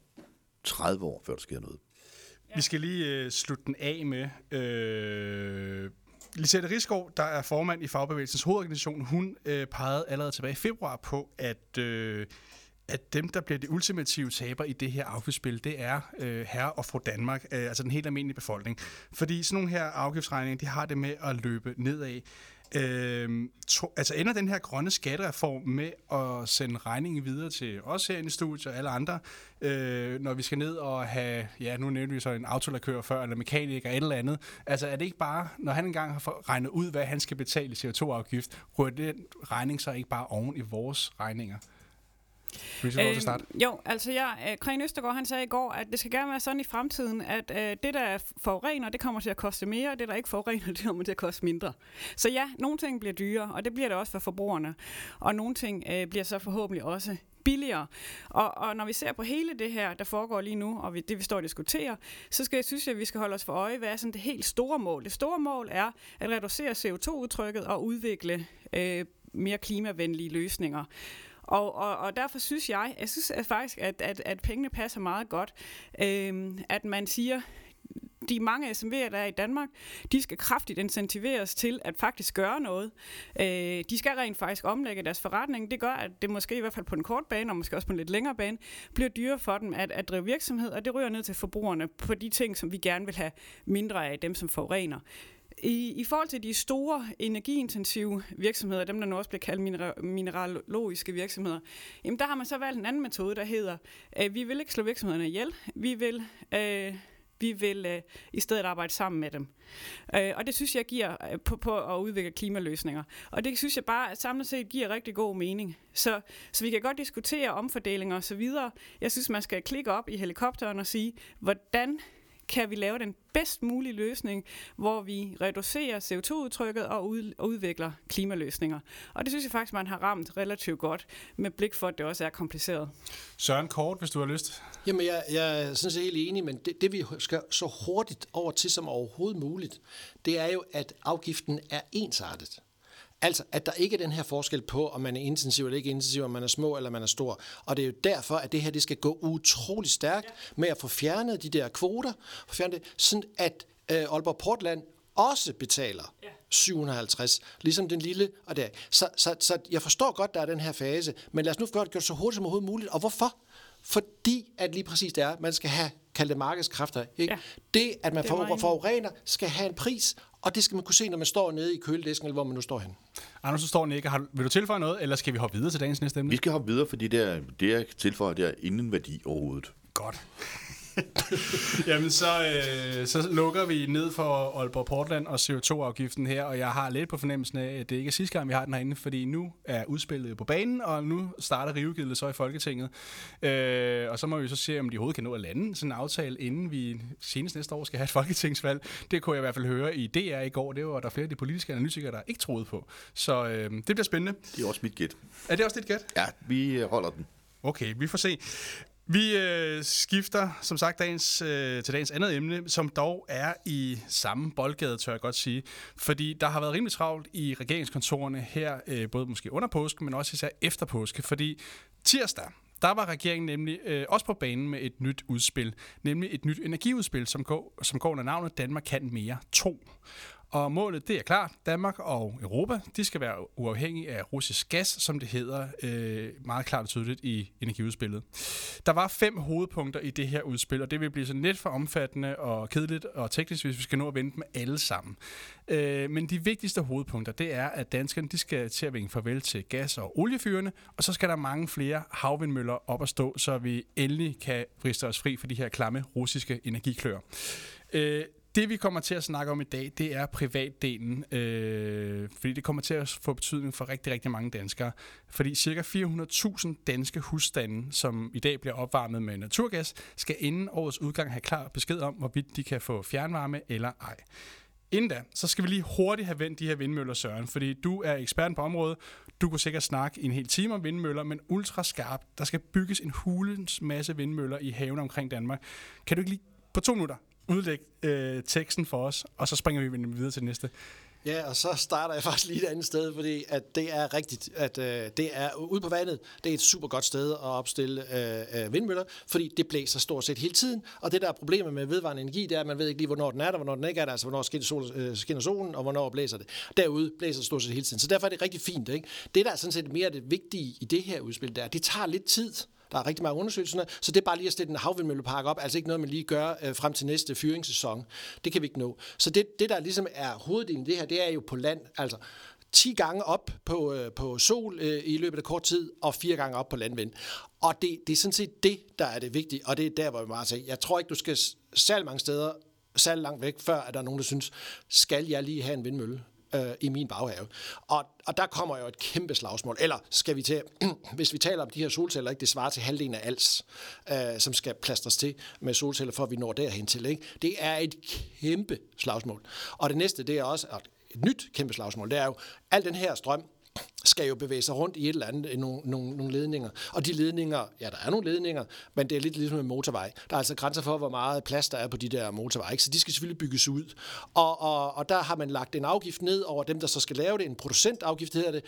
tredive år, før der sker noget. Vi skal lige øh, slutte den af med øh, Lisette Risgaard, der er formand i Fagbevægelsens hovedorganisation. Hun øh, pegede allerede tilbage i februar på, at, øh, at dem, der bliver de ultimative taber i det her afgiftsspil, det er øh, herre og fru Danmark, øh, altså den helt almindelige befolkning. Fordi sådan nogle her afgiftsregninger, de har det med at løbe nedad. Øh, to, altså ender den her grønne skattereform med at sende regningen videre til os herinde i studiet og alle andre, øh, når vi skal ned og have, ja, nu nævnte vi så en autolakør før, eller mekaniker, eller andet. Altså er det ikke bare, når han engang har regnet ud, hvad han skal betale i C O to afgift, ryger den regning så ikke bare oven i vores regninger? Øh, jo, altså jeg, Kræn Østergaard, han sagde i går, at det skal gerne være sådan i fremtiden, at øh, det der forurener, det kommer til at koste mere, og det der ikke forurener, det kommer til at koste mindre. Så ja, nogle ting bliver dyrere, og det bliver det også for forbrugerne, og nogle ting øh, bliver så forhåbentlig også billigere. Og, og når vi ser på hele det her, der foregår lige nu, og vi, det vi står og diskuterer, så skal jeg synes, at vi skal holde os for øje, hvad er sådan det helt store mål? Det store mål er at reducere C O to udtrykket og udvikle øh, mere klimavenlige løsninger. Og, og, og derfor synes jeg, jeg synes at faktisk, at, at, at pengene passer meget godt, øhm, at man siger, de mange S M V'er, der er i Danmark, de skal kraftigt incentiveres til at faktisk gøre noget. Øh, de skal rent faktisk omlægge deres forretning. Det gør, at det måske i hvert fald på den korte bane, og måske også på en lidt længere bane, bliver dyrere for dem at, at drive virksomhed, og det ryger ned til forbrugerne på de ting, som vi gerne vil have mindre af, dem som forurener. I, I forhold til de store energiintensive virksomheder, dem der nu også bliver kaldt minera- mineralogiske virksomheder, jamen der har man så valgt en anden metode, der hedder, øh, vi vil ikke slå virksomhederne ihjel, vi vil, øh, vi vil øh, i stedet arbejde sammen med dem. Øh, og det synes jeg giver øh, på, på at udvikle klimaløsninger. Og det synes jeg bare samlet set giver rigtig god mening. Så, så vi kan godt diskutere omfordelinger osv. Jeg synes, man skal klikke op i helikopteren og sige, hvordan kan vi lave den bedst mulige løsning, hvor vi reducerer C O to udtrykket og udvikler klimaløsninger. Og det synes jeg faktisk, man har ramt relativt godt, med blik for, at det også er kompliceret. Søren, kort, hvis du har lyst. Jamen, jeg, jeg er sådan set helt enig, men det, det vi skal så hurtigt over til som overhovedet muligt, det er jo, at afgiften er ensartet. Altså, at der ikke er den her forskel på, om man er intensiv eller ikke intensiv, om man er små eller man er stor. Og det er jo derfor, at det her det skal gå utrolig stærkt med at få fjernet de der kvoter, fjernet det, sådan at øh, Aalborg Portland også betaler syv hundrede og halvtreds, ligesom den lille og der. Så, så, så jeg forstår godt, der er den her fase, men lad os nu gøre det så hurtigt som overhovedet muligt. Og hvorfor? Fordi at lige præcis det er, man skal have, kalde det markedskræfter, ikke? Ja. Det, at man det for, forurener, skal have en pris, og det skal man kunne se, når man står nede i køledisken, eller hvor man nu står hen. Anders, du står ikke. Vil du tilføje noget, eller skal vi hoppe videre til dagens næste emne? Vi skal hoppe videre, fordi det, er, det jeg tilføjer, det er ingen værdi overhovedet. Godt. Jamen, så, øh, så lukker vi ned for Aalborg Portland og C O to afgiften her, og jeg har lidt på fornemmelsen af, at det ikke er sidste gang, vi har den herinde, fordi nu er udspillet på banen, og nu starter rivegildet så i Folketinget. Øh, og så må vi så se, om de overhovedet kan nå at lande sådan en aftale, inden vi senest næste år skal have et folketingsvalg. Det kunne jeg i hvert fald høre i D R i går. Det var der flere af de politiske analytikere, der ikke troede på. Så øh, det bliver spændende. Det er også mit gæt. Er det også dit gæt? Ja, vi holder den. Okay, vi får se. Vi øh, skifter, som sagt, dagens, øh, til dagens andet emne, som dog er i samme boldgade, tør jeg godt sige. Fordi der har været rimelig travlt i regeringskontorerne her, øh, både måske under påske, men også især efter påske. Fordi tirsdag, der var regeringen nemlig øh, også på banen med et nyt udspil. Nemlig et nyt energiudspil, som går, som går under navnet Danmark kan mere to. Og målet, det er klart, Danmark og Europa, de skal være uafhængige af russisk gas, som det hedder øh, meget klart og tydeligt i energiudspillet. Der var fem hovedpunkter i det her udspil, og det vil blive sådan lidt for omfattende og kedeligt og teknisk, hvis vi skal nå at vente med alle sammen. Øh, men de vigtigste hovedpunkter, det er, at danskerne de skal til at vinke farvel til gas- og oliefyrene, og så skal der mange flere havvindmøller op at stå, så vi endelig kan vriste os fri for de her klamme russiske energiklør. Øh, Det, vi kommer til at snakke om i dag, det er privatdelen, øh, fordi det kommer til at få betydning for rigtig, rigtig mange danskere. Fordi ca. fire hundrede tusind danske husstande, som i dag bliver opvarmet med naturgas, skal inden årets udgang have klar besked om, hvorvidt de kan få fjernvarme eller ej. Inden da, så skal vi lige hurtigt have vendt de her vindmøller, Søren, fordi du er ekspert på området. Du kunne sikkert snakke en hel time om vindmøller, men ultra skarp. Der skal bygges en hulens masse vindmøller i haven omkring Danmark. Kan du ikke lige på to minutter udlæg øh, teksten for os, og så springer vi videre til næste. Ja, og så starter jeg faktisk lige et andet sted, fordi at det er rigtigt, at øh, det er ude på vandet, det er et super godt sted at opstille øh, vindmøller, fordi det blæser stort set hele tiden, og det der er problemet med vedvarende energi, det er, at man ved ikke lige, hvornår den er der, hvornår den ikke er der, altså hvornår skinner solen, øh, skinner solen og hvornår blæser det. Derude blæser det stort set hele tiden, så derfor er det rigtig fint, ikke? Det der er sådan set mere det vigtige i det her udspil, der, det tager lidt tid. Der er rigtig mange undersøgelser, så det er bare lige at stille en havvindmøllepark op, altså ikke noget, man lige gør øh, frem til næste fyringssæson. Det kan vi ikke nå. Så det, det der ligesom er hoveddelen af det her, det er jo på land, altså ti gange op på, øh, på sol øh, i løbet af kort tid, og fire gange op på landvind. Og det, det er sådan set det, der er det vigtige, og det er der, hvor vi bare siger, jeg tror ikke, du skal særlig mange steder, særlig langt væk, før at der er nogen, der synes, skal jeg lige have en vindmølle i min baghave. Og, og der kommer jo et kæmpe slagsmål. Eller skal vi til, hvis vi taler om de her solceller, ikke, det svarer til halvdelen af alt, øh, som skal plastres til med solceller, for at vi når derhen til. Ikke? Det er et kæmpe slagsmål. Og det næste, det er også et nyt kæmpe slagsmål, det er jo, al den her strøm skal jo bevæge sig rundt i et eller andet, nogle, nogle, nogle ledninger. Og de ledninger, ja, der er nogle ledninger, men det er lidt ligesom en motorvej. Der er altså grænser for, hvor meget plads der er på de der motorveje, ikke? Så de skal selvfølgelig bygges ud. Og, og, og der har man lagt en afgift ned over dem, der så skal lave det. En producentafgift hedder det.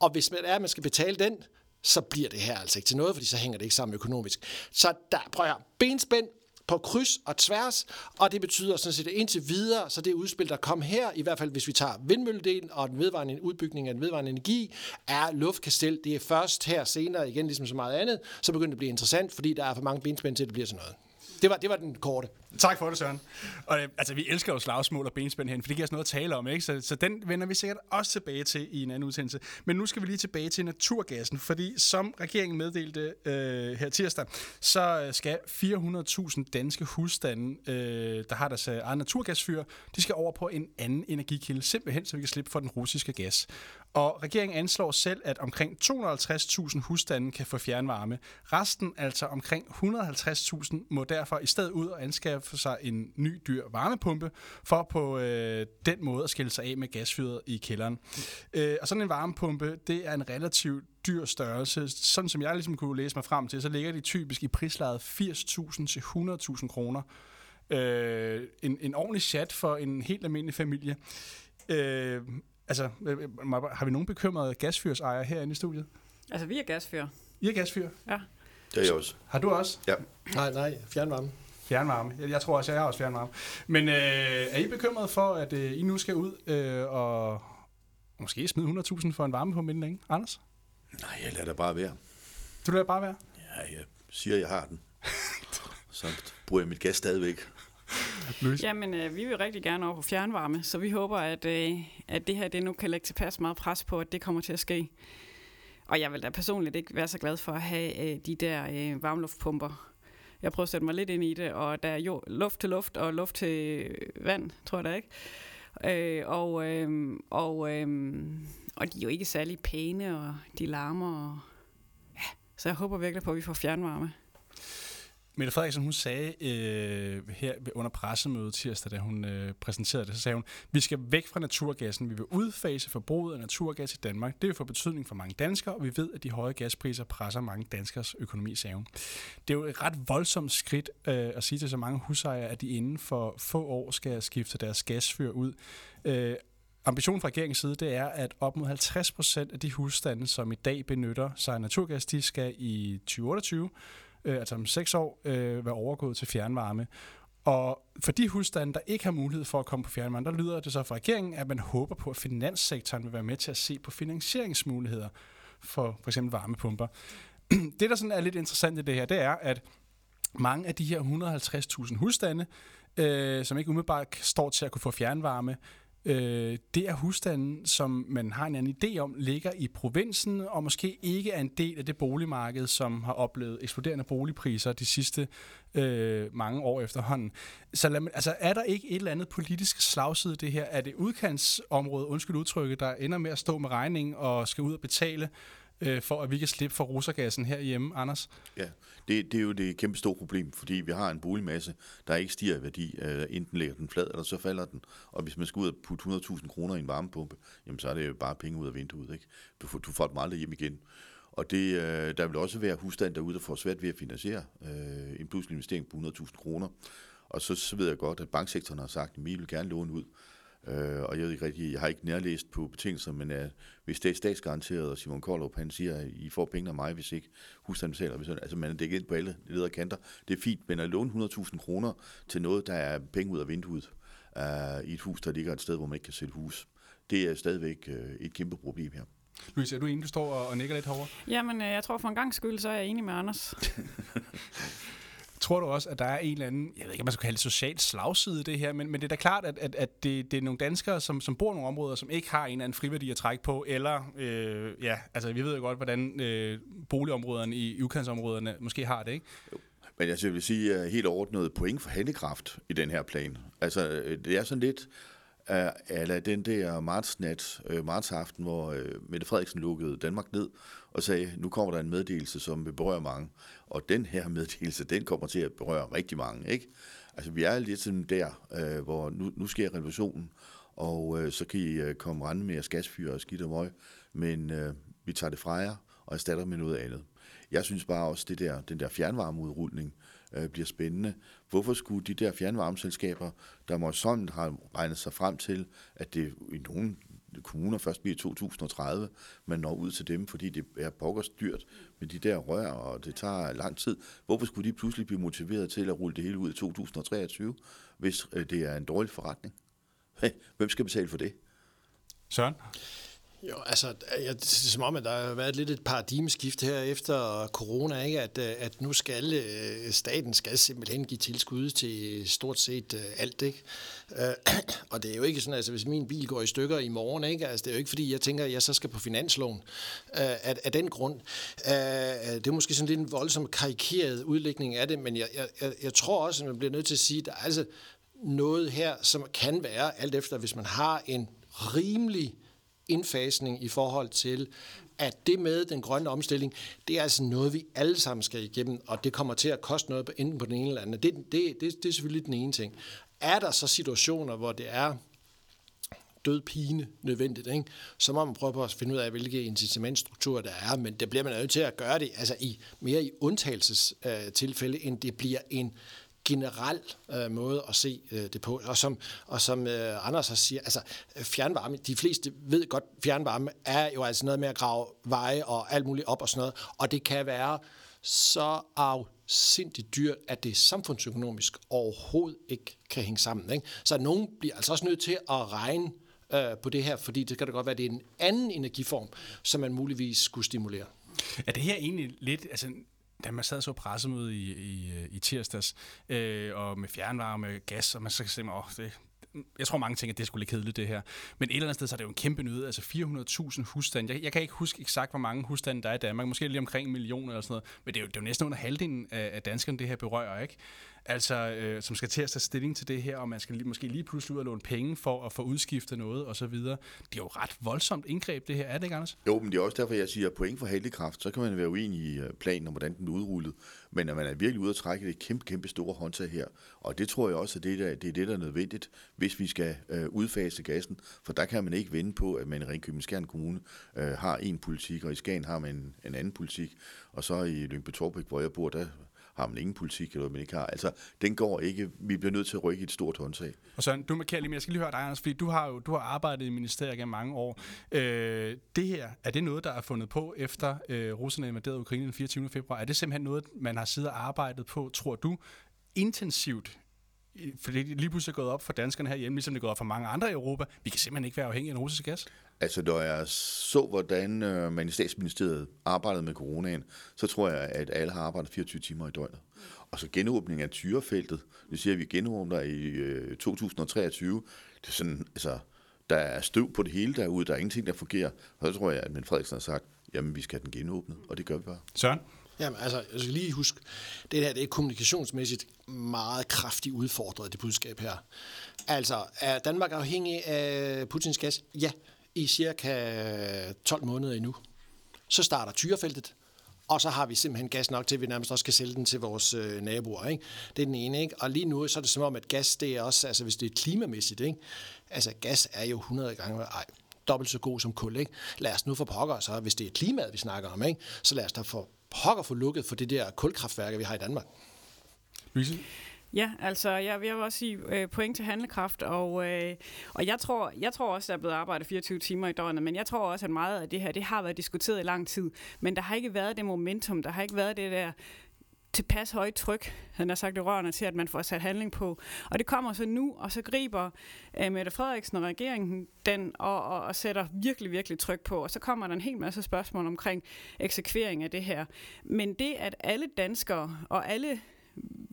Og hvis man er, at man skal betale den, så bliver det her altså ikke til noget, fordi så hænger det ikke sammen økonomisk. Så der, prøv at høre, benspænd på kryds og tværs, og det betyder sådan set indtil videre, så det udspil, der kom her, i hvert fald hvis vi tager vindmølledelen og den vedvarende udbygning af den vedvarende energi, er luftkastel. Det er først her senere, igen ligesom så meget andet, så begynder det at blive interessant, fordi der er for mange benspænd til, at det bliver sådan noget. Det var, det var den korte. Tak for det, Søren. Og, altså, vi elsker jo slagsmål og benspænd hen, for det giver os noget at tale om, ikke? Så, så den vender vi sikkert også tilbage til i en anden udsendelse. Men nu skal vi lige tilbage til naturgassen, fordi som regeringen meddelte øh, her tirsdag, så skal fire hundrede tusind danske husstande, øh, der har deres eget naturgasfyr, de skal over på en anden energikilde, simpelthen så vi kan slippe for den russiske gas. Og regeringen anslår selv, at omkring to hundrede og halvtreds tusind husstande kan få fjernvarme. Resten, altså omkring et hundrede og halvtreds tusind, må derfor i stedet ud og anskaffe sig en ny dyr varmepumpe, for på øh, den måde at skille sig af med gasfyret i kælderen. Mm. Øh, og sådan en varmepumpe, det er en relativt dyr størrelse. Sådan som jeg ligesom kunne læse mig frem til, så ligger de typisk i prislaget firs tusind til hundrede tusind kroner. Øh, en, en ordentlig chat for en helt almindelig familie. Øh, Altså, har vi nogen bekymrede gasfyrsejere herinde i studiet? Altså, vi er gasfyr. I er gasfyr? Ja. Det er jeg også. Har du også? Ja. Nej, nej, fjernvarme. Fjernvarme. Jeg, jeg tror også, jeg har også fjernvarme. Men øh, er I bekymrede for, at øh, I nu skal ud øh, og måske smide hundrede tusind for en varmepumpe inden længe? Anders? Nej, jeg lader det bare være. Du lader det bare være? Ja, jeg siger, jeg har den. Så bruger jeg mit gas stadigvæk. Louise? Jamen, øh, vi vil rigtig gerne over på fjernvarme, så vi håber, at, øh, at det her det nu kan lægge tilpas meget pres på, at det kommer til at ske. Og jeg vil da personligt ikke være så glad for at have øh, de der øh, varmluftpumper jeg prøvede at sætte mig lidt ind i det, og der er jo luft til luft og luft til vand, tror jeg da ikke. Øh, og, øh, og, øh, og de er jo ikke særlig pæne, og de larmer. Og ja, så jeg håber virkelig på, at vi får fjernvarme. Mette Frederiksen, hun sagde øh, her under pressemødet tirsdag, da hun øh, præsenterede det, så sagde hun, vi skal væk fra naturgassen, vi vil udfase forbruget af naturgas i Danmark. Det vil få betydning for mange danskere, og vi ved, at de høje gaspriser presser mange danskers økonomi, sagde hun. Det er jo et ret voldsomt skridt øh, at sige til så mange husejere, at de inden for få år skal skifte deres gasfyr ud. Øh, Ambitionen fra regeringens side, det er, at op mod halvtreds procent af de husstande, som i dag benytter sig af naturgas, de skal i tyve otteogtyve, altså om seks år, øh, være overgået til fjernvarme. Og for de husstande, der ikke har mulighed for at komme på fjernvarme, der lyder det så fra regeringen, at man håber på, at finanssektoren vil være med til at se på finansieringsmuligheder for f.eks. varmepumper. Det, der sådan er lidt interessant i det her, det er, at mange af de her et hundrede og halvtreds tusind husstande, øh, som ikke umiddelbart står til at kunne få fjernvarme, øh, det er husstanden, som man har en anden idé om, ligger i provinsen og måske ikke er en del af det boligmarked, som har oplevet eksploderende boligpriser de sidste øh, mange år efterhånden. Så lad man, altså, er der ikke et eller andet politisk slagside i det her? Er det udkantsområdet, undskyld udtrykket, der ender med at stå med regningen og skal ud og betale, øh, for at vi kan slippe for russergassen herhjemme, Anders? Ja, det, det er jo det kæmpe store problem, fordi vi har en boligmasse, der ikke stiger i værdi. Øh, enten ligger den flad, eller så falder den. Og hvis man skal ud og putte hundrede tusind kroner i en varmepumpe, jamen så er det jo bare penge ud af vinduet, ikke? Du får, du får dem aldrig hjem igen. Og det, øh, der vil også være husstand derude, der får svært ved at finansiere øh, en pludselig investering på hundrede tusind kroner. Og så, så ved jeg godt, at banksektoren har sagt, at vi vil gerne låne ud. Uh, og jeg ved ikke rigtig, jeg har ikke nærlæst på betingelser, men uh, hvis det er statsgaranteret, og Simon Kollerup, han siger, at I får penge af mig, hvis ikke husstanden betaler. Hvis, altså man er dækket ind på alle ledere kanter. Det er fint, men at låne hundrede tusind kroner til noget, der er penge ud af vinduet uh, i et hus, der ligger et sted, hvor man ikke kan sælge hus, det er stadigvæk uh, et kæmpe problem her. Louise, er du enig, du står og, og nikker lidt herovre? Jamen, jeg tror for en gangs skyld, så er jeg enig med Anders. Tror du også, at der er en eller anden, jeg ved ikke, om man skal kalde det socialt slagside i det her, men, men det er da klart, at, at, at det, det er nogle danskere, som, som bor i nogle områder, som ikke har en eller anden friværdi at trække på, eller, øh, ja, altså vi ved jo godt, hvordan øh, boligområderne i udkantsområderne måske har det, ikke? Jo. Men altså, jeg vil sige helt overordnet point for handlekraft i den her plan. Altså, det er sådan lidt, øh, eller den der martsnat, øh, martsaften, hvor øh, Mette Frederiksen lukkede Danmark ned, og sagde, nu kommer der en meddelelse, som vil berøre mange. Og den her meddelelse, den kommer til at berøre rigtig mange, ikke? Altså, vi er lidt sådan der, øh, hvor nu, nu sker revolutionen, og øh, så kan I øh, komme rende med jeres gasfyr og skidt og møg, men øh, vi tager det fra jer og erstatter med noget andet. Jeg synes bare også, det der, den der fjernvarmeudrulning øh, bliver spændende. Hvorfor skulle de der fjernvarmeselskaber, der måske sådan har regnet sig frem til, at det i nogle kommuner først bliver i to tusind og tredive, man når ud til dem, fordi det er pokkers dyrt med de der rør, og det tager lang tid. Hvorfor skulle de pludselig blive motiveret til at rulle det hele ud i to tusind og treogtyve, hvis det er en dårlig forretning? Hvem skal betale for det? Søren? Jo, altså, jeg, det er som om, at der har været lidt et paradigmeskift her efter corona, ikke? At, at nu skal staten skal simpelthen give tilskud til stort set alt, ikke? Og det er jo ikke sådan, altså hvis min bil går i stykker i morgen, ikke? Altså det er jo ikke fordi, jeg tænker, at jeg så skal på finansloven af, af den grund. Det er måske sådan lidt en voldsom karikeret udlægning af det, men jeg, jeg, jeg tror også, at man bliver nødt til at sige, at der er altså noget her, som kan være alt efter, hvis man har en rimelig indfasning i forhold til, at det med den grønne omstilling, det er altså noget, vi alle sammen skal igennem, og det kommer til at koste noget enten på den ene eller anden. Det, det, det, det er selvfølgelig den ene ting. Er der så situationer, hvor det er død pine nødvendigt, ikke? Så må man prøve på at finde ud af, hvilke incitamentstrukturer der er, men det bliver man nødt til at gøre det altså i mere i undtagelsestilfælde, end det bliver en generel øh, måde at se øh, det på. Og som, og som øh, Anders har siger, altså fjernvarme, de fleste ved godt, fjernvarme er jo altså noget med at grave veje og alt muligt op og sådan noget, og det kan være så afsindigt dyrt, at det samfundsøkonomisk overhovedet ikke kan hænge sammen, ikke? Så nogen bliver altså også nødt til at regne øh, på det her, fordi det kan da godt være, at det er en anden energiform, som man muligvis skulle stimulere. Er det her egentlig lidt, altså da man sad så pressemøde i, i, i tirsdags, øh, og med fjernvarme og gas, og man så kan se, åh, det, jeg tror mange tænker, at det skulle lidt kedeligt, det her. Men et eller andet sted, så er det jo en kæmpe nyhed. Altså fire hundrede tusind husstande. Jeg, jeg kan ikke huske eksakt, hvor mange husstande der er i Danmark. Måske lige omkring en million eller sådan noget. Men det er jo, det er jo næsten under halvdelen af, af danskerne, det her berører, ikke? Altså, øh, som skal til at tage stilling til det her, og man skal lige, måske lige pludselig ud og låne penge for at få udskiftet noget og så videre. Det er jo ret voldsomt indgreb, det her. Er det ikke, Anders? Jo, men det er også derfor, jeg siger, at point for handlekraft, så kan man være uenig i planen om, hvordan den bliver udrullet. Men når man er virkelig ude at trække det kæmpe, kæmpe store håndtag her, og det tror jeg også, at det, der, det er det, der er nødvendigt, hvis vi skal øh, udfase gassen, for der kan man ikke vende på, at man i Ringkøbing-Skjern Kommune øh, har en politik, og i Skagen har man en, en anden politik, og så i Lyngby-Taarbæk, hvor jeg bor, der har man ingen politik, eller hvad man ikke har. Altså, den går ikke. Vi bliver nødt til at rykke et stort håndtag. Og Søren, du markerer lige, men jeg skal lige høre dig, Anders, fordi du har jo du har arbejdet i ministeriet gennem mange år. Øh, det her, er det noget, der er fundet på efter øh, Rusland invaderede Ukraine den fireogtyvende februar? Er det simpelthen noget, man har siddet og arbejdet på, tror du, intensivt? For det er lige pludselig gået op for danskerne herhjemme, ligesom det er gået op for mange andre i Europa. Vi kan simpelthen ikke være afhængige af den russiske gas. Altså, når jeg så, hvordan øh, man i statsministeriet arbejdede med coronaen, så tror jeg, at alle har arbejdet fireogtyve timer i døgnet. Og så genåbningen af Tyrefeltet, det siger vi genåbner i øh, to tusind treogtyve. Det er sådan, altså, der er støv på det hele derude, der er ingenting, der fungerer. Og så tror jeg, at Mette Frederiksen har sagt, jamen, vi skal have den genåbnet, og det gør vi bare. Søren? Jamen, altså, jeg skal lige huske, det her, det er kommunikationsmæssigt meget kraftigt udfordret, det budskab her. Altså, er Danmark afhængig af Putins gas? Ja, i cirka tolv måneder endnu. Så starter Tyrefeltet, og så har vi simpelthen gas nok til, at vi nærmest også kan sælge den til vores øh, naboer, ikke? Det er den ene, ikke? Og lige nu, så er det som om, at gas, det er også, altså hvis det er klimamæssigt, ikke? Altså, gas er jo hundrede gange, ej, dobbelt så god som kul, ikke? Lad os nu for pokker, så hvis det er klimaet, vi snakker om, ikke? Så lad os da for pokker få lukket for det der kulkraftværker, vi har i Danmark. Louise? Ja, altså jeg vil også sige øh, point til handlekraft, og, øh, og jeg, tror, jeg tror også, der er blevet arbejdet fireogtyve timer i døgnet, men jeg tror også, at meget af det her, det har været diskuteret i lang tid, men der har ikke været det momentum, der har ikke været det der tilpas højt tryk, han har sagt i rørene til, at man får sat handling på. Og det kommer så nu, og så griber øh, Mette Frederiksen og regeringen den og, og, og sætter virkelig, virkelig tryk på. Og så kommer der en hel masse spørgsmål omkring eksekvering af det her. Men det, at alle danskere og alle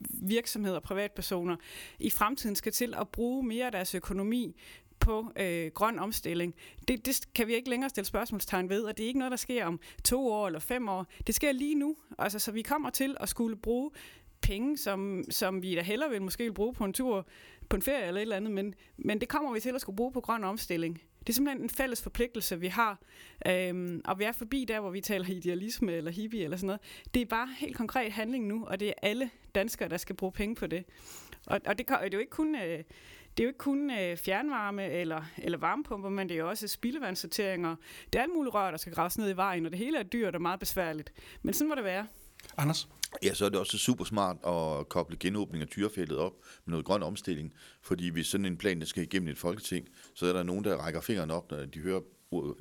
virksomheder og privatpersoner i fremtiden skal til at bruge mere af deres økonomi på øh, grøn omstilling. Det, det kan vi ikke længere stille spørgsmålstegn ved, og det er ikke noget, der sker om to år eller fem år. Det sker lige nu, altså, så vi kommer til at skulle bruge penge, som, som vi da hellere vil måske bruge på en tur, på en ferie eller et eller andet, men, men det kommer vi til at skulle bruge på grøn omstilling. Det er simpelthen en fælles forpligtelse, vi har, øhm, og vi er forbi der, hvor vi taler idealisme eller hippie eller sådan noget. Det er bare helt konkret handling nu, og det er alle danskere, der skal bruge penge på det. Og, og det, det er jo ikke kun... Øh, Det er jo ikke kun øh, fjernvarme eller, eller varmepumper, men det er jo også spildevandssorteringer. Det er alle mulige rør, der skal graves ned i vejen, og det hele er dyrt og meget besværligt. Men sådan må det være. Anders? Ja, så er det også super smart at koble genåbning af Tyrefeltet op med noget grøn omstilling, fordi hvis sådan en plan, der skal igennem et folketing, så er der nogen, der rækker fingrene op, når de hører,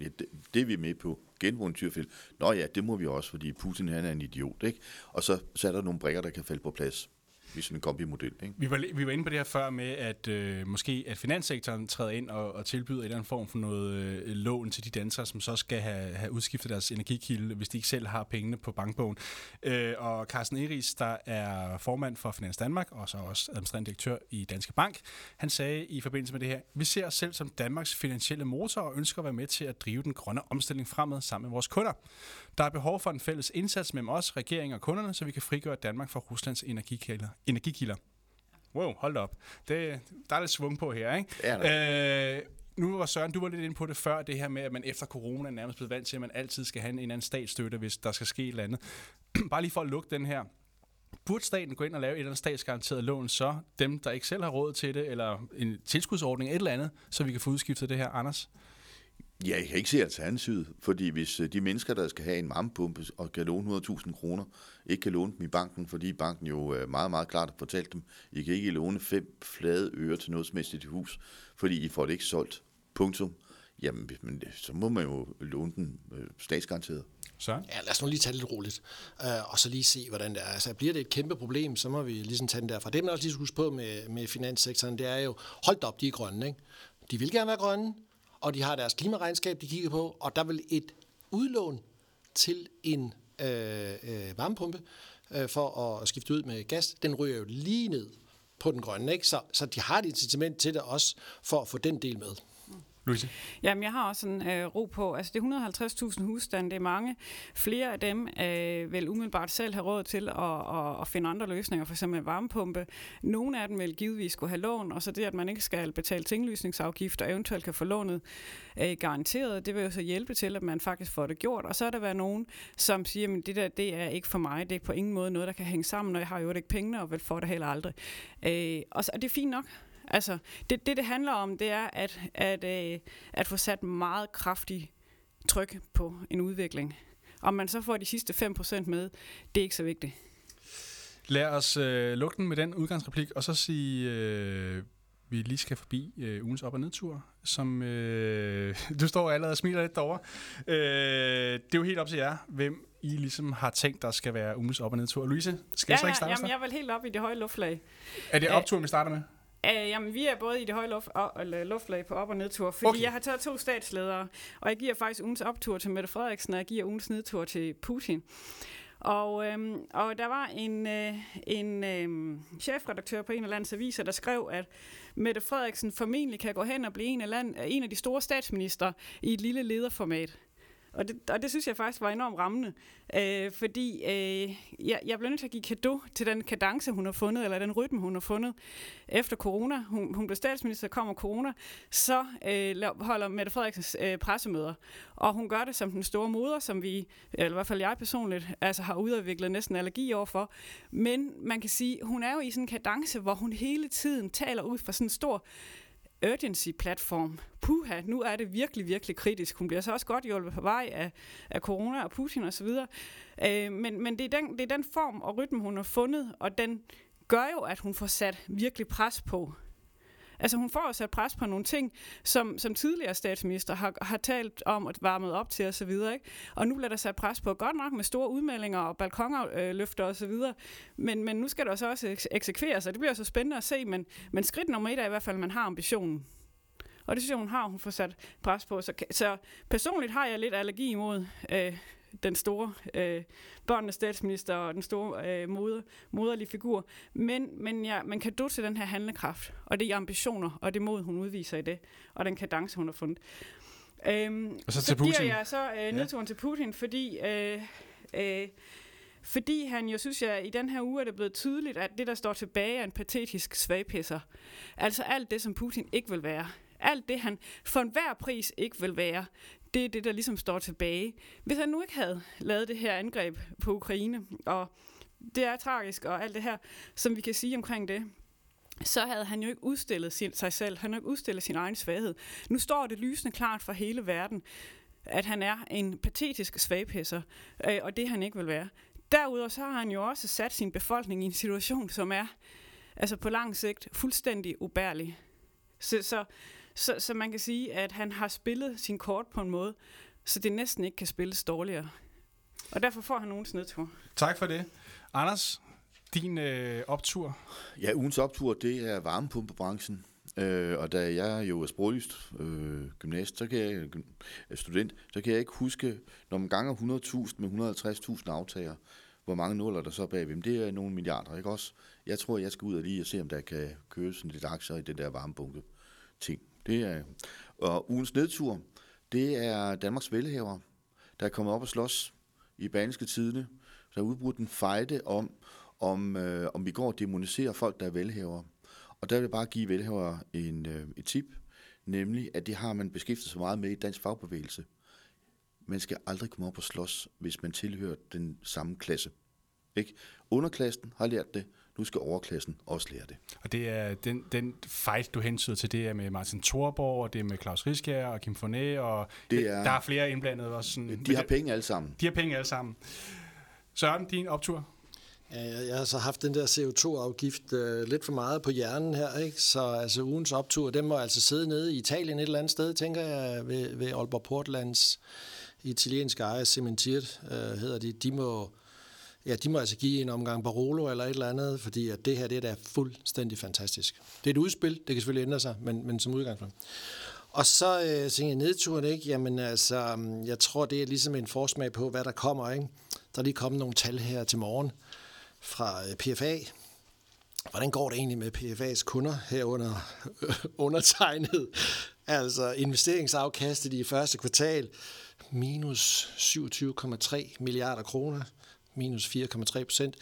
ja, det, det vi er med på, genvundet Tyrefeltet. Nå ja, det må vi også, fordi Putin han er en idiot, ikke? Og så, så er der nogle brikker, der kan falde på plads. Vi sådan en kombi-model, ikke? Vi var, vi var inde på det her før med, at øh, måske at finanssektoren træder ind og, og tilbyder en eller anden form for noget øh, lån til de danskere, som så skal have, have udskiftet deres energikilde, hvis de ikke selv har pengene på bankbogen. Øh, og Carsten Eris, der er formand for Finans Danmark, og så også administrerende direktør i Danske Bank, han sagde i forbindelse med det her, vi ser os selv som Danmarks finansielle motor og ønsker at være med til at drive den grønne omstilling fremad sammen med vores kunder. Der er behov for en fælles indsats mellem os, regeringen og kunderne, så vi kan frigøre Danmark fra Ruslands energikilder. energikilder. Wow, hold op. Det, der er lidt svung på her, ikke? Ja, øh, nu var Søren, du var lidt inde på det før, det her med, at man efter corona er nærmest blevet vant til, at man altid skal have en anden statsstøtte, hvis der skal ske et eller andet. Bare lige for at lukke den her. Burde staten gå ind og lave et eller andet statsgaranteret lån, så dem, der ikke selv har råd til det, eller en tilskudsordning, et eller andet, så vi kan få udskiftet det her, Anders? Ja, jeg kan ikke se alternativet, fordi hvis de mennesker, der skal have en varmepumpe og kan låne hundrede tusind kroner, ikke kan låne dem i banken, fordi banken jo meget, meget klart har fortalt dem, I kan ikke låne fem flade øre til noget som helst i dit hus, fordi I får det ikke solgt. Punktum. Jamen, men, så må man jo låne den øh, statsgaranteret. Så? Ja, lad os nu lige tage det lidt roligt, øh, og så lige se, hvordan det er. Altså, bliver det et kæmpe problem, så må vi ligesom tage den derfra. Det, man også lige skal huske på med, med finanssektoren, det er jo, hold op, de er grønne, ikke? De vil gerne være grønne, og de har deres klimaregnskab, de kigger på, og der vil et udlån til en øh, øh, varmepumpe øh, for at skifte ud med gas, den ryger jo lige ned på den grønne, ikke? Så, så de har et incitament til det også for at få den del med. Louise? Jamen, jeg har også en øh, ro på. Altså, det er et hundrede og halvtreds tusind husstande, det er mange. Flere af dem øh, vil umiddelbart selv have råd til at, at, at finde andre løsninger, f.eks. en varmepumpe. Nogle af dem vil givetvis skulle have lån, og så det, at man ikke skal betale tinglysningsafgift og eventuelt kan få lånet øh, garanteret, det vil jo så hjælpe til, at man faktisk får det gjort. Og så er der været nogen, som siger, men det der, det er ikke for mig. Det er på ingen måde noget, der kan hænge sammen, og jeg har jo ikke pengene, og vil få det heller aldrig. Øh, og, så, og det er fint nok. Altså, det, det det handler om, det er at, at, øh, at få sat meget kraftigt tryk på en udvikling. Om man så får de sidste fem procent med, det er ikke så vigtigt. Lad os øh, lukke den med den udgangsreplik, og så sige, øh, vi lige skal forbi øh, ugens op- og nedtur, som øh, du står allerede og smiler lidt derovre. Øh, det er jo helt op til jer, hvem I ligesom har tænkt, der skal være ugens op- og nedtur. Louise, skal ja, jeg så ikke starte? Ja, jamen, jeg vil helt op i det høje luftlag. Er det opturen, vi starter med? Uh, jamen, vi er både i det høje luft, uh, luftlag på op- og nedtur, fordi okay. Jeg har taget to statsledere, og jeg giver faktisk ugens optur til Mette Frederiksen, og jeg giver ugens nedtur til Putin. Og, øhm, og der var en, øh, en øh, chefredaktør på en eller anden aviser, der skrev, at Mette Frederiksen formentlig kan gå hen og blive en, eller anden, en af de store statsminister i et lille lederformat. Og det, og det synes jeg faktisk var enormt rammende, øh, fordi øh, jeg, jeg blev nødt til at give cadeau til den kadence, hun har fundet, eller den rytme, hun har fundet efter corona. Hun, hun blev statsminister, kommer corona, så øh, holder Mette Frederiksens øh, pressemøder. Og hun gør det som den store moder, som vi, eller i hvert fald jeg personligt, altså har udviklet næsten allergi overfor. Men man kan sige, hun er jo i sådan en kadence, hvor hun hele tiden taler ud fra sådan en stor urgency-platform. Puha, nu er det virkelig, virkelig kritisk. Hun bliver så også godt hjulpet på vej af, af corona og Putin osv. Øh, men men det, er den, det er den form og rytme, hun har fundet, og den gør jo, at hun får sat virkelig pres på. Altså hun får jo sat pres på nogle ting, som, som tidligere statsminister har, har talt om og varmet op til osv. Og, og nu bliver der sat pres på godt nok med store udmeldinger og balkonløfter øh, osv. Men, men nu skal det også også eksekveres, og det bliver så spændende at se. Men, men skridt nummer et er i hvert fald, at man har ambitionen. Og det synes jeg, hun har, hun får sat pres på. Så, så personligt har jeg lidt allergi imod øh, den store øh, børnenes statsminister og den store øh, moder, moderlige figur. Men, men ja, man kan dø til den her handlekraft, og det er ambitioner, og det mod, hun udviser i det, og den kadence, hun har fundet. Øhm, og så, så giver jeg så øh, nedturen ja. til Putin, fordi... Øh, øh, Fordi han jo, synes jeg, i den her uge er det blevet tydeligt, at det, der står tilbage, er en patetisk svagpisser. Altså alt det, som Putin ikke vil være. Alt det, han for enhver pris ikke vil være. Det er det, der ligesom står tilbage. Hvis han nu ikke havde lavet det her angreb på Ukraine, og det er tragisk, og alt det her, som vi kan sige omkring det, så havde han jo ikke udstillet sin, sig selv. Han havde ikke udstillet sin egen svaghed. Nu står det lysende klart for hele verden, at han er en patetisk svagpisser, øh, og det han ikke vil være. Derudover så har han jo også sat sin befolkning i en situation, som er altså på lang sigt fuldstændig ubærlig. Så, så, så, så man kan sige, at han har spillet sin kort på en måde, så det næsten ikke kan spilles dårligere. Og derfor får han ugens nedtur. Tak for det. Anders, din øh, optur? Ja, ugens optur, det er varmepumpebranchen. Øh, og da jeg jo er sproglyst øh, gymnast, så kan jeg, student, så kan jeg ikke huske, når man ganger hundrede tusind med hundrede og halvtreds tusind aftager, hvor mange nuller der så er bagved. Men det er nogle milliarder, ikke også? Jeg tror, jeg skal ud og lige og se, om der kan købe sådan lidt aktier i den der varmebunke-ting. Det er, og ugens nedtur, det er Danmarks velhaver, der er kommet op og slås i Berlingske Tidende. Der er udbrudt en fejde om, om, øh, om vi går og demoniserer folk, der er velhavere. Og der vil jeg bare give velhavere en, øh, et tip, nemlig at det har man beskæftiget sig meget med i dansk fagbevægelse. Man skal aldrig komme op og slås, hvis man tilhører den samme klasse. Ikke? Underklassen har lært det, nu skal overklassen også lære det. Og det er den, den fight, du hensyder til, det er med Martin Thorborg, og det er med Claus Riskjær og Kim Fornæ, og det er, der er flere indblandede. Også sådan, de har det, penge alle sammen. De har penge alle sammen. Søren, din optur? Jeg har så haft den der C O to afgift øh, lidt for meget på hjernen her, ikke? Så altså ugens optur, den må altså sidde nede i Italien et eller andet sted, tænker jeg, ved, ved Aalborg Portlands italienske ejer, Sementiert øh, hedder de. De må, ja, de må altså give en omgang Barolo eller et eller andet, fordi at det her, det er da fuldstændig fantastisk. Det er et udspil, det kan selvfølgelig ændre sig, men, men som udgangspunkt. Og så øh, tænker jeg nedturen, ikke? Jamen altså, jeg tror, det er ligesom en forsmag på, hvad der kommer, ikke? Der er lige kommet nogle tal her til morgen fra P F A, hvordan går det egentlig med P F A's kunder herunder undertegnet? Altså investeringsafkastet i første kvartal minus syvogtyve komma tre milliarder kroner, minus fire komma tre procent.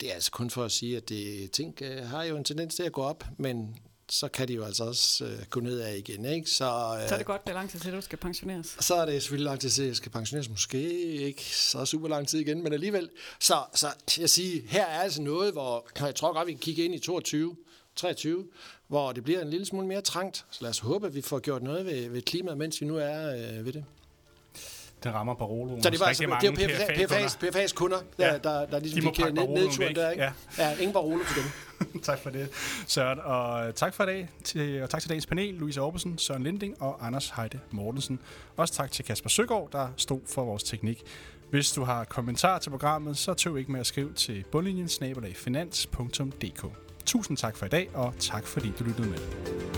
Det er altså kun for at sige, at det, ting har jo en tendens til at gå op, men så kan de jo altså også øh, gå nedad igen, ikke? Så, øh, så er det godt, det er lang tid til, at du skal pensioneres. Så er det selvfølgelig lang tid til, at jeg skal pensioneres. Måske ikke så super lang tid igen, men alligevel. Så, så jeg siger, her er altså noget, hvor jeg tror godt, vi kan kigge ind i toogtyve, treogtyve, hvor det bliver en lille smule mere trangt. Så lad os håbe, at vi får gjort noget ved, ved klimaet, mens vi nu er øh, ved det. Det rammer Barolo. Så det var altså, det er P F A's kunder, der, ja, der, der ligesom de fik nedturen der, ikke? Ja, ja, ingen Barolo til dem. Tak for det, Søren, og tak for i dag, til, og tak til dagens panel, Louise Aarøsen, Søren Linding og Anders Heide Mortensen. Også tak til Kasper Søgaard, der stod for vores teknik. Hvis du har kommentarer til programmet, så tøv ikke med at skrive til bundlinjen bindestreg finans punktum d k. Tusind tak for i dag, og tak fordi du lyttede med.